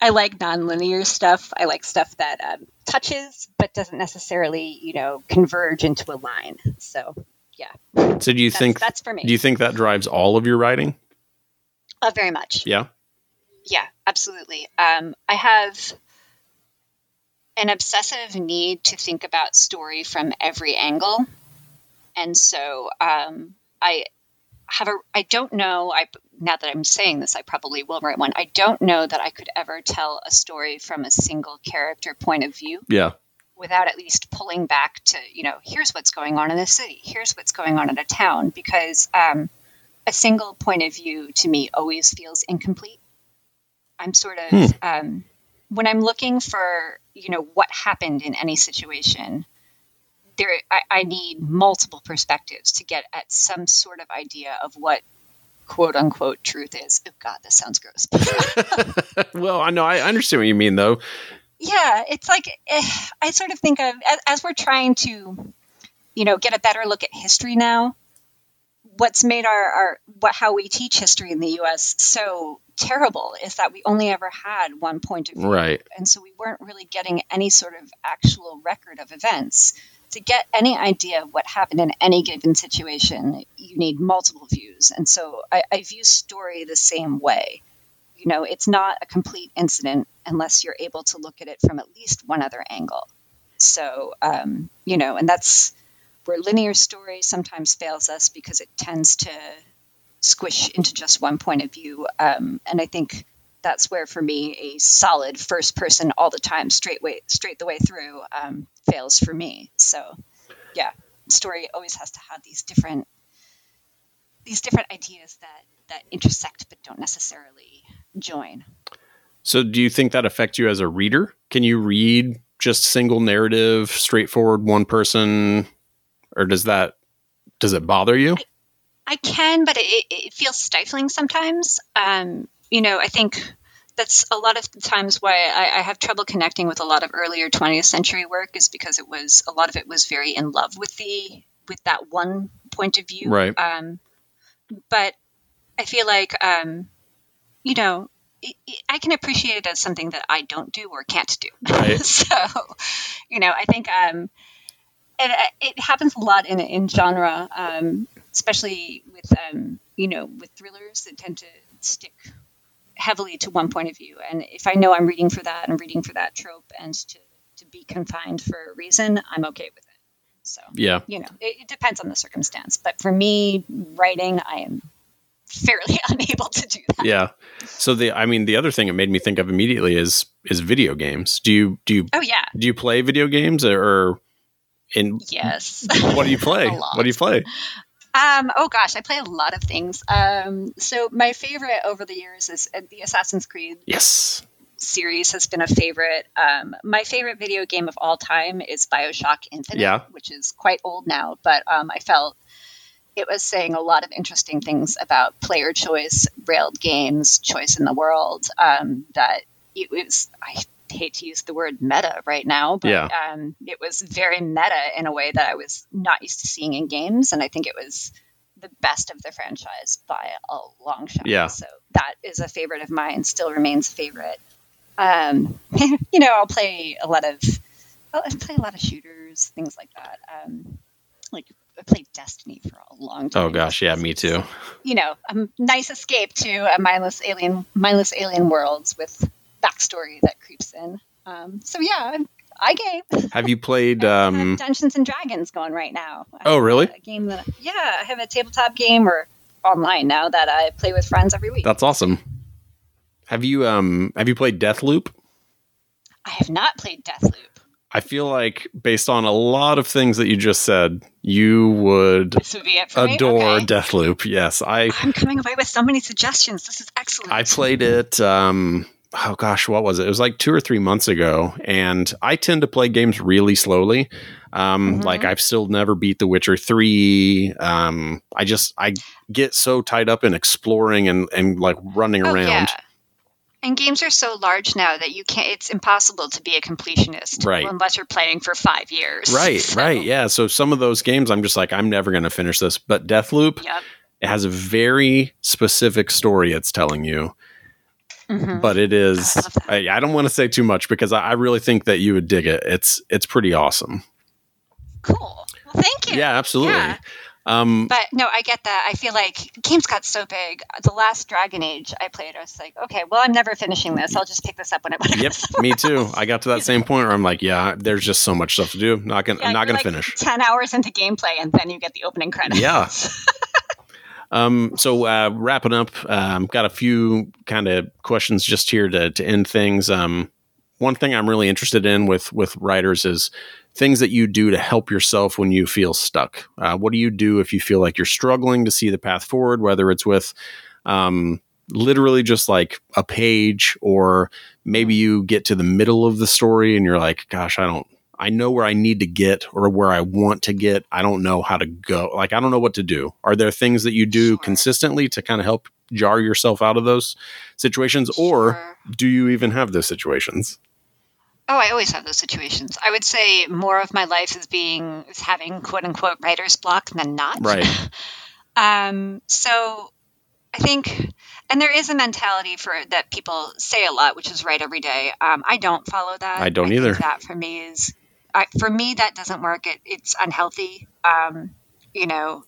I like nonlinear stuff. I like stuff that touches but doesn't necessarily, you know, converge into a line. So, yeah. So do you think that's for me? Do you think that drives all of your writing? Very much. Yeah. Yeah, absolutely. I have an obsessive need to think about story from every angle. And so now that I'm saying this, I probably will write one. I don't know that I could ever tell a story from a single character point of view. Yeah. Without at least pulling back to, you know, here's what's going on in the city. Here's what's going on in a town, because a single point of view to me always feels incomplete. I'm sort of, when I'm looking for, you know, what happened in any situation, I need multiple perspectives to get at some sort of idea of what "quote unquote" truth is. Oh God, this sounds gross. Well, I know, I understand what you mean, though. Yeah, it's like I sort of think of as we're trying to, you know, get a better look at history now. What's made how we teach history in the U.S. so terrible is that we only ever had one point of view, right? And so we weren't really getting any sort of actual record of events. To get any idea of what happened in any given situation, you need multiple views. And so I view story the same way. You know, it's not a complete incident unless you're able to look at it from at least one other angle. So, you know, and that's where linear story sometimes fails us because it tends to squish into just one point of view. And I think that's where, for me, a solid first person all the time, straight the way through, fails for me. So, yeah, story always has to have these different ideas that intersect but don't necessarily join. So, do you think that affects you as a reader? Can you read just single narrative, straightforward, one person, or does it bother you? I can, but it feels stifling sometimes. You know, I think that's a lot of the times why I have trouble connecting with a lot of earlier 20th century work, is because a lot of it was very in love with that one point of view. Right. But I feel like, you know, I can appreciate it as something that I don't do or can't do. Right. So, you know, I think it happens a lot in genre, especially with, you know, with thrillers that tend to stick heavily to one point of view. And if I know I'm reading for that and reading for that trope and to be confined for a reason, I'm okay with it. So, yeah, you know, it depends on the circumstance. But for me, writing, I am fairly unable to do that. Yeah. So the other thing it made me think of immediately is video games. Do you do you play video games Yes. What do you play? What do you play? Oh gosh, I play a lot of things. So my favorite over the years is the Assassin's Creed series has been a favorite. My favorite video game of all time is BioShock Infinite, which is quite old now, but I felt it was saying a lot of interesting things about player choice, railed games, choice in the world, that it was... I hate to use the word meta right now, but it was very meta in a way that I was not used to seeing in games, and I think it was the best of the franchise by a long shot. Yeah. So that is a favorite of mine, still remains a favorite. You know, I'll play a lot of I play a lot of shooters, things like that. Like I played Destiny for a long time. Oh gosh, yeah, me too. You know, a nice escape to a mindless alien worlds with backstory that creeps in. So yeah, I game. Have you played Dungeons and Dragons going right now? Oh, really? A game that I have a tabletop game or online now that I play with friends every week. That's awesome. Have you played Deathloop? I have not played Deathloop. I feel like based on a lot of things that you just said, you would be it for adore okay. Deathloop. Yes, I'm coming away with so many suggestions. This is excellent. I played it. Oh gosh, what was it? It was like 2 or 3 months ago, and I tend to play games really slowly. Like I've still never beat The Witcher 3. I get so tied up in exploring and like running around. Yeah. And games are so large now that you can't. It's impossible to be a completionist, right? Unless you're playing for 5 years, right? So. Right, yeah. So some of those games, I'm just like, I'm never going to finish this. But Deathloop, it has a very specific story it's telling you. Mm-hmm. But it is. I don't want to say too much because I really think that you would dig it. It's pretty awesome. Cool. Well, thank you. Yeah, absolutely. Yeah. But no, I get that. I feel like games got so big. The last Dragon Age I played, I was like, okay, well, I'm never finishing this. I'll just pick this up when it. Yep, me too. I got to that same point where I'm like, yeah, there's just so much stuff to do. I'm not gonna finish. 10 hours into gameplay, and then you get the opening credits. Yeah. So wrapping up, got a few kind of questions just here to end things. One thing I'm really interested in with writers is things that you do to help yourself when you feel stuck. What do you do if you feel like you're struggling to see the path forward, whether it's with literally just like a page, or maybe you get to the middle of the story and you're like, gosh, I know where I need to get or where I want to get. I don't know how to go. Like, I don't know what to do. Are there things that you do consistently to kind of help jar yourself out of those situations? Or do you even have those situations? Oh, I always have those situations. I would say more of my life is having quote unquote writer's block than not. Right. So I think, and there is a mentality for that people say a lot, which is write every day. I don't follow that. I don't either. That for me that doesn't work. It's unhealthy. You know,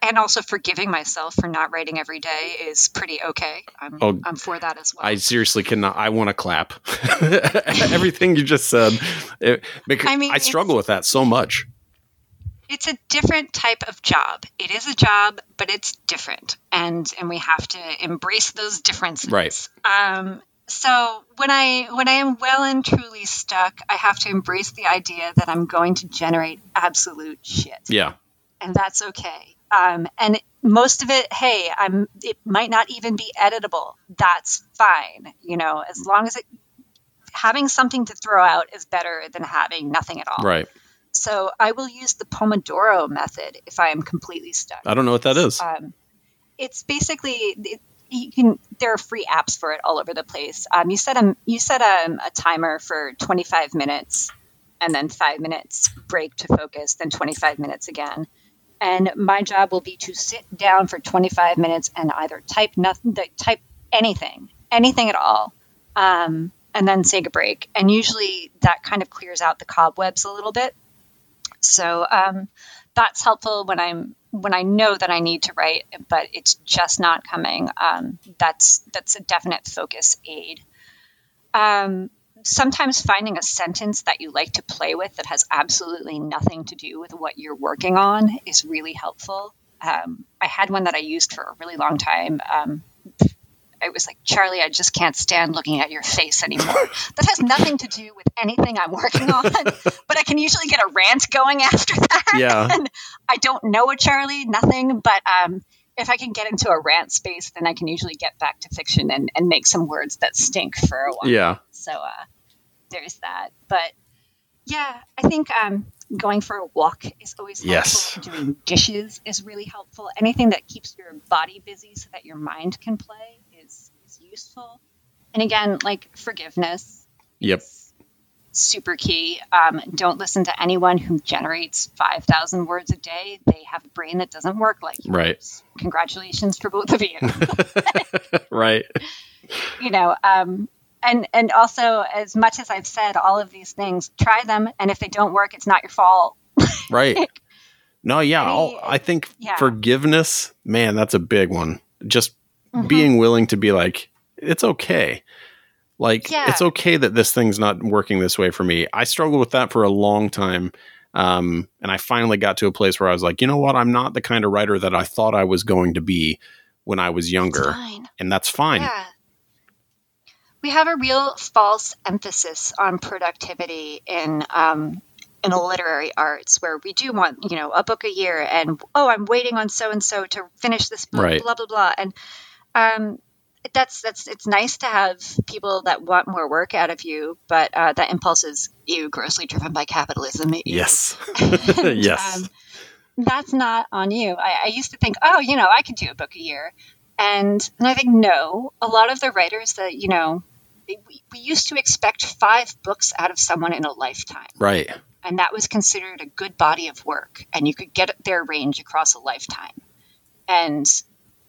and also forgiving myself for not writing every day is pretty okay. I'm for that as well. I seriously cannot. I want to clap. Everything you just said. I struggle with that so much. It's a different type of job. It is a job, but it's different. And we have to embrace those differences. Right. So when I am well and truly stuck, I have to embrace the idea that I'm going to generate absolute shit. Yeah. And that's okay. And most of it, hey, it might not even be editable. That's fine. You know, as long as having something to throw out is better than having nothing at all. Right. So I will use the Pomodoro method if I am completely stuck. I don't know what that is. It's basically, there are free apps for it all over the place. You set a timer for 25 minutes and then 5 minutes break to focus, then 25 minutes again. And my job will be to sit down for 25 minutes and either type anything at all. And then take a break. And usually that kind of clears out the cobwebs a little bit. So that's helpful when I know that I need to write, but it's just not coming. That's a definite focus aid. Sometimes finding a sentence that you like to play with that has absolutely nothing to do with what you're working on is really helpful. I had one that I used for a really long time. It was like, Charlie, I just can't stand looking at your face anymore. That has nothing to do with anything I'm working on, but I can usually get a rant going after that. Yeah. And I don't know a Charlie, nothing, but if I can get into a rant space, then I can usually get back to fiction and make some words that stink for a while. Yeah. So there's that. But yeah, I think going for a walk is always helpful. Yes. Doing dishes is really helpful. Anything that keeps your body busy so that your mind can play is useful. And again, like forgiveness. Yep. Super key. Don't listen to anyone who generates 5,000 words a day. They have a brain that doesn't work like yours. Right. Congratulations for both of you. Right. You know, And also, as much as I've said all of these things, try them. And if they don't work, it's not your fault. Right. No, yeah. I think forgiveness, man, that's a big one. Just being willing to be like, it's okay. Like, it's okay that this thing's not working this way for me. I struggled with that for a long time. And I finally got to a place where I was like, you know what? I'm not the kind of writer that I thought I was going to be when I was younger. That's fine. Yeah. We have a real false emphasis on productivity in the literary arts, where we do want, you know, a book a year, and I'm waiting on so and so to finish this book, blah blah blah. And that's it's nice to have people that want more work out of you, but that impulse is grossly driven by capitalism. Yes, and, that's not on you. I used to think, I could do a book a year, and I think a lot of the writers that we used to expect 5 books out of someone in a lifetime. Right. And that was considered a good body of work, and you could get their range across a lifetime. And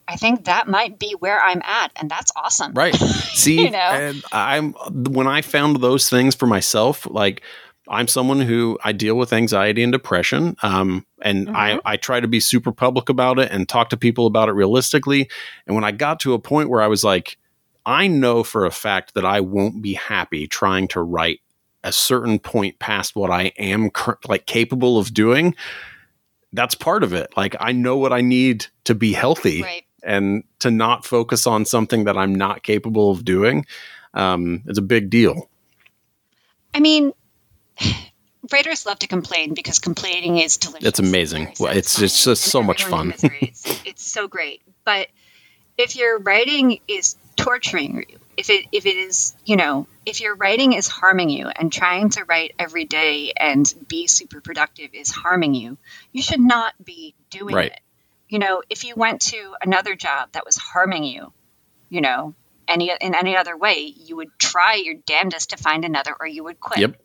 I think that might be where I'm at, and that's awesome. Right. See, and when I found those things for myself, like I'm someone who I deal with anxiety and depression, and I try to be super public about it and talk to people about it realistically. And when I got to a point where I was like, I know for a fact that I won't be happy trying to write a certain point past what I am capable of doing. That's part of it. Like, I know what I need to be healthy and to not focus on something that I'm not capable of doing. It's a big deal. I mean, writers love to complain because complaining is delicious. It's amazing. Well, it's just so much fun. It's so great. But if your writing is torturing you, if it is, if your writing is harming you, and trying to write every day and be super productive is harming you, you should not be doing it. If you went to another job that was harming you, in any other way, you would try your damnedest to find another, or you would quit. Yep.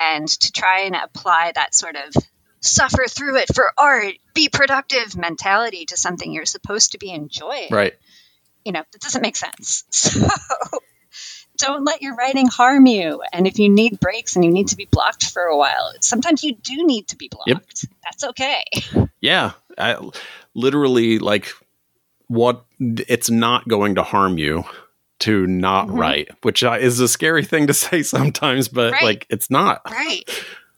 And to try and apply that sort of suffer through it for art, be productive mentality to something you're supposed to be enjoying. Right. It doesn't make sense. So don't let your writing harm you. And if you need breaks and you need to be blocked for a while, sometimes you do need to be blocked. Yep. That's okay. Yeah. It's not going to harm you to not write, which is a scary thing to say sometimes, but it's not. Right.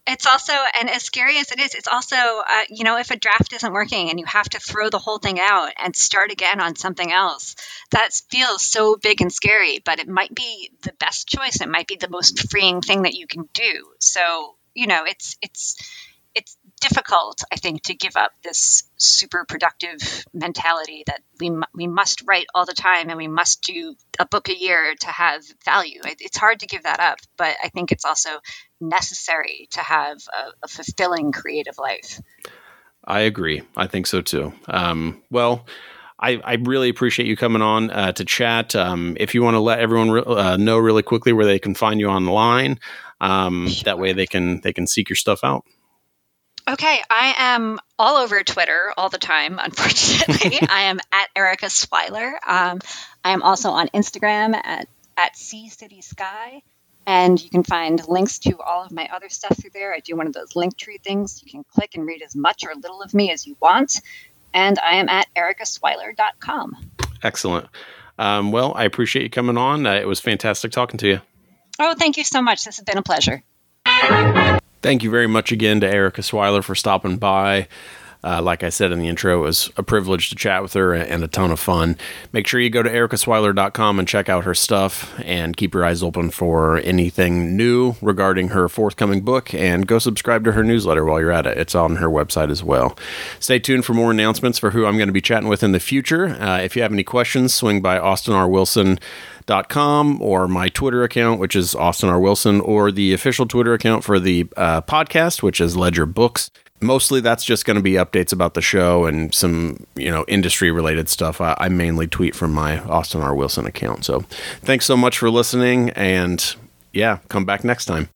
It's also, and as scary as it is, it's also, if a draft isn't working and you have to throw the whole thing out and start again on something else, that feels so big and scary, but it might be the best choice. It might be the most freeing thing that you can do. So, it's difficult, I think, to give up this super productive mentality that we must write all the time and we must do a book a year to have value. It's hard to give that up, but I think it's also necessary to have a fulfilling creative life. I agree. I think so too. I really appreciate you coming on to chat. If you want to let everyone know really quickly where they can find you online, sure. That way they can seek your stuff out. Okay, I am all over Twitter all the time, unfortunately. I am at Erica Swyler. I am also on Instagram at @ccitysky, and you can find links to all of my other stuff through there. I do one of those Linktree things. You can click and read as much or little of me as you want, and I am at ericaswyler.com. Excellent. I appreciate you coming on. It was fantastic talking to you. Oh, thank you so much. This has been a pleasure. Thank you very much again to Erica Swyler for stopping by. Like I said in the intro, it was a privilege to chat with her and a ton of fun. Make sure you go to ericaswyler.com and check out her stuff, and keep your eyes open for anything new regarding her forthcoming book, and go subscribe to her newsletter while you're at it. It's on her website as well. Stay tuned for more announcements for who I'm going to be chatting with in the future. If you have any questions, swing by austinrwilson.com or my Twitter account, which is austinrwilson, or the official Twitter account for the podcast, which is Ledger Books. Mostly that's just going to be updates about the show and some, industry related stuff. I mainly tweet from my Austin R. Wilson account. So thanks so much for listening, and come back next time.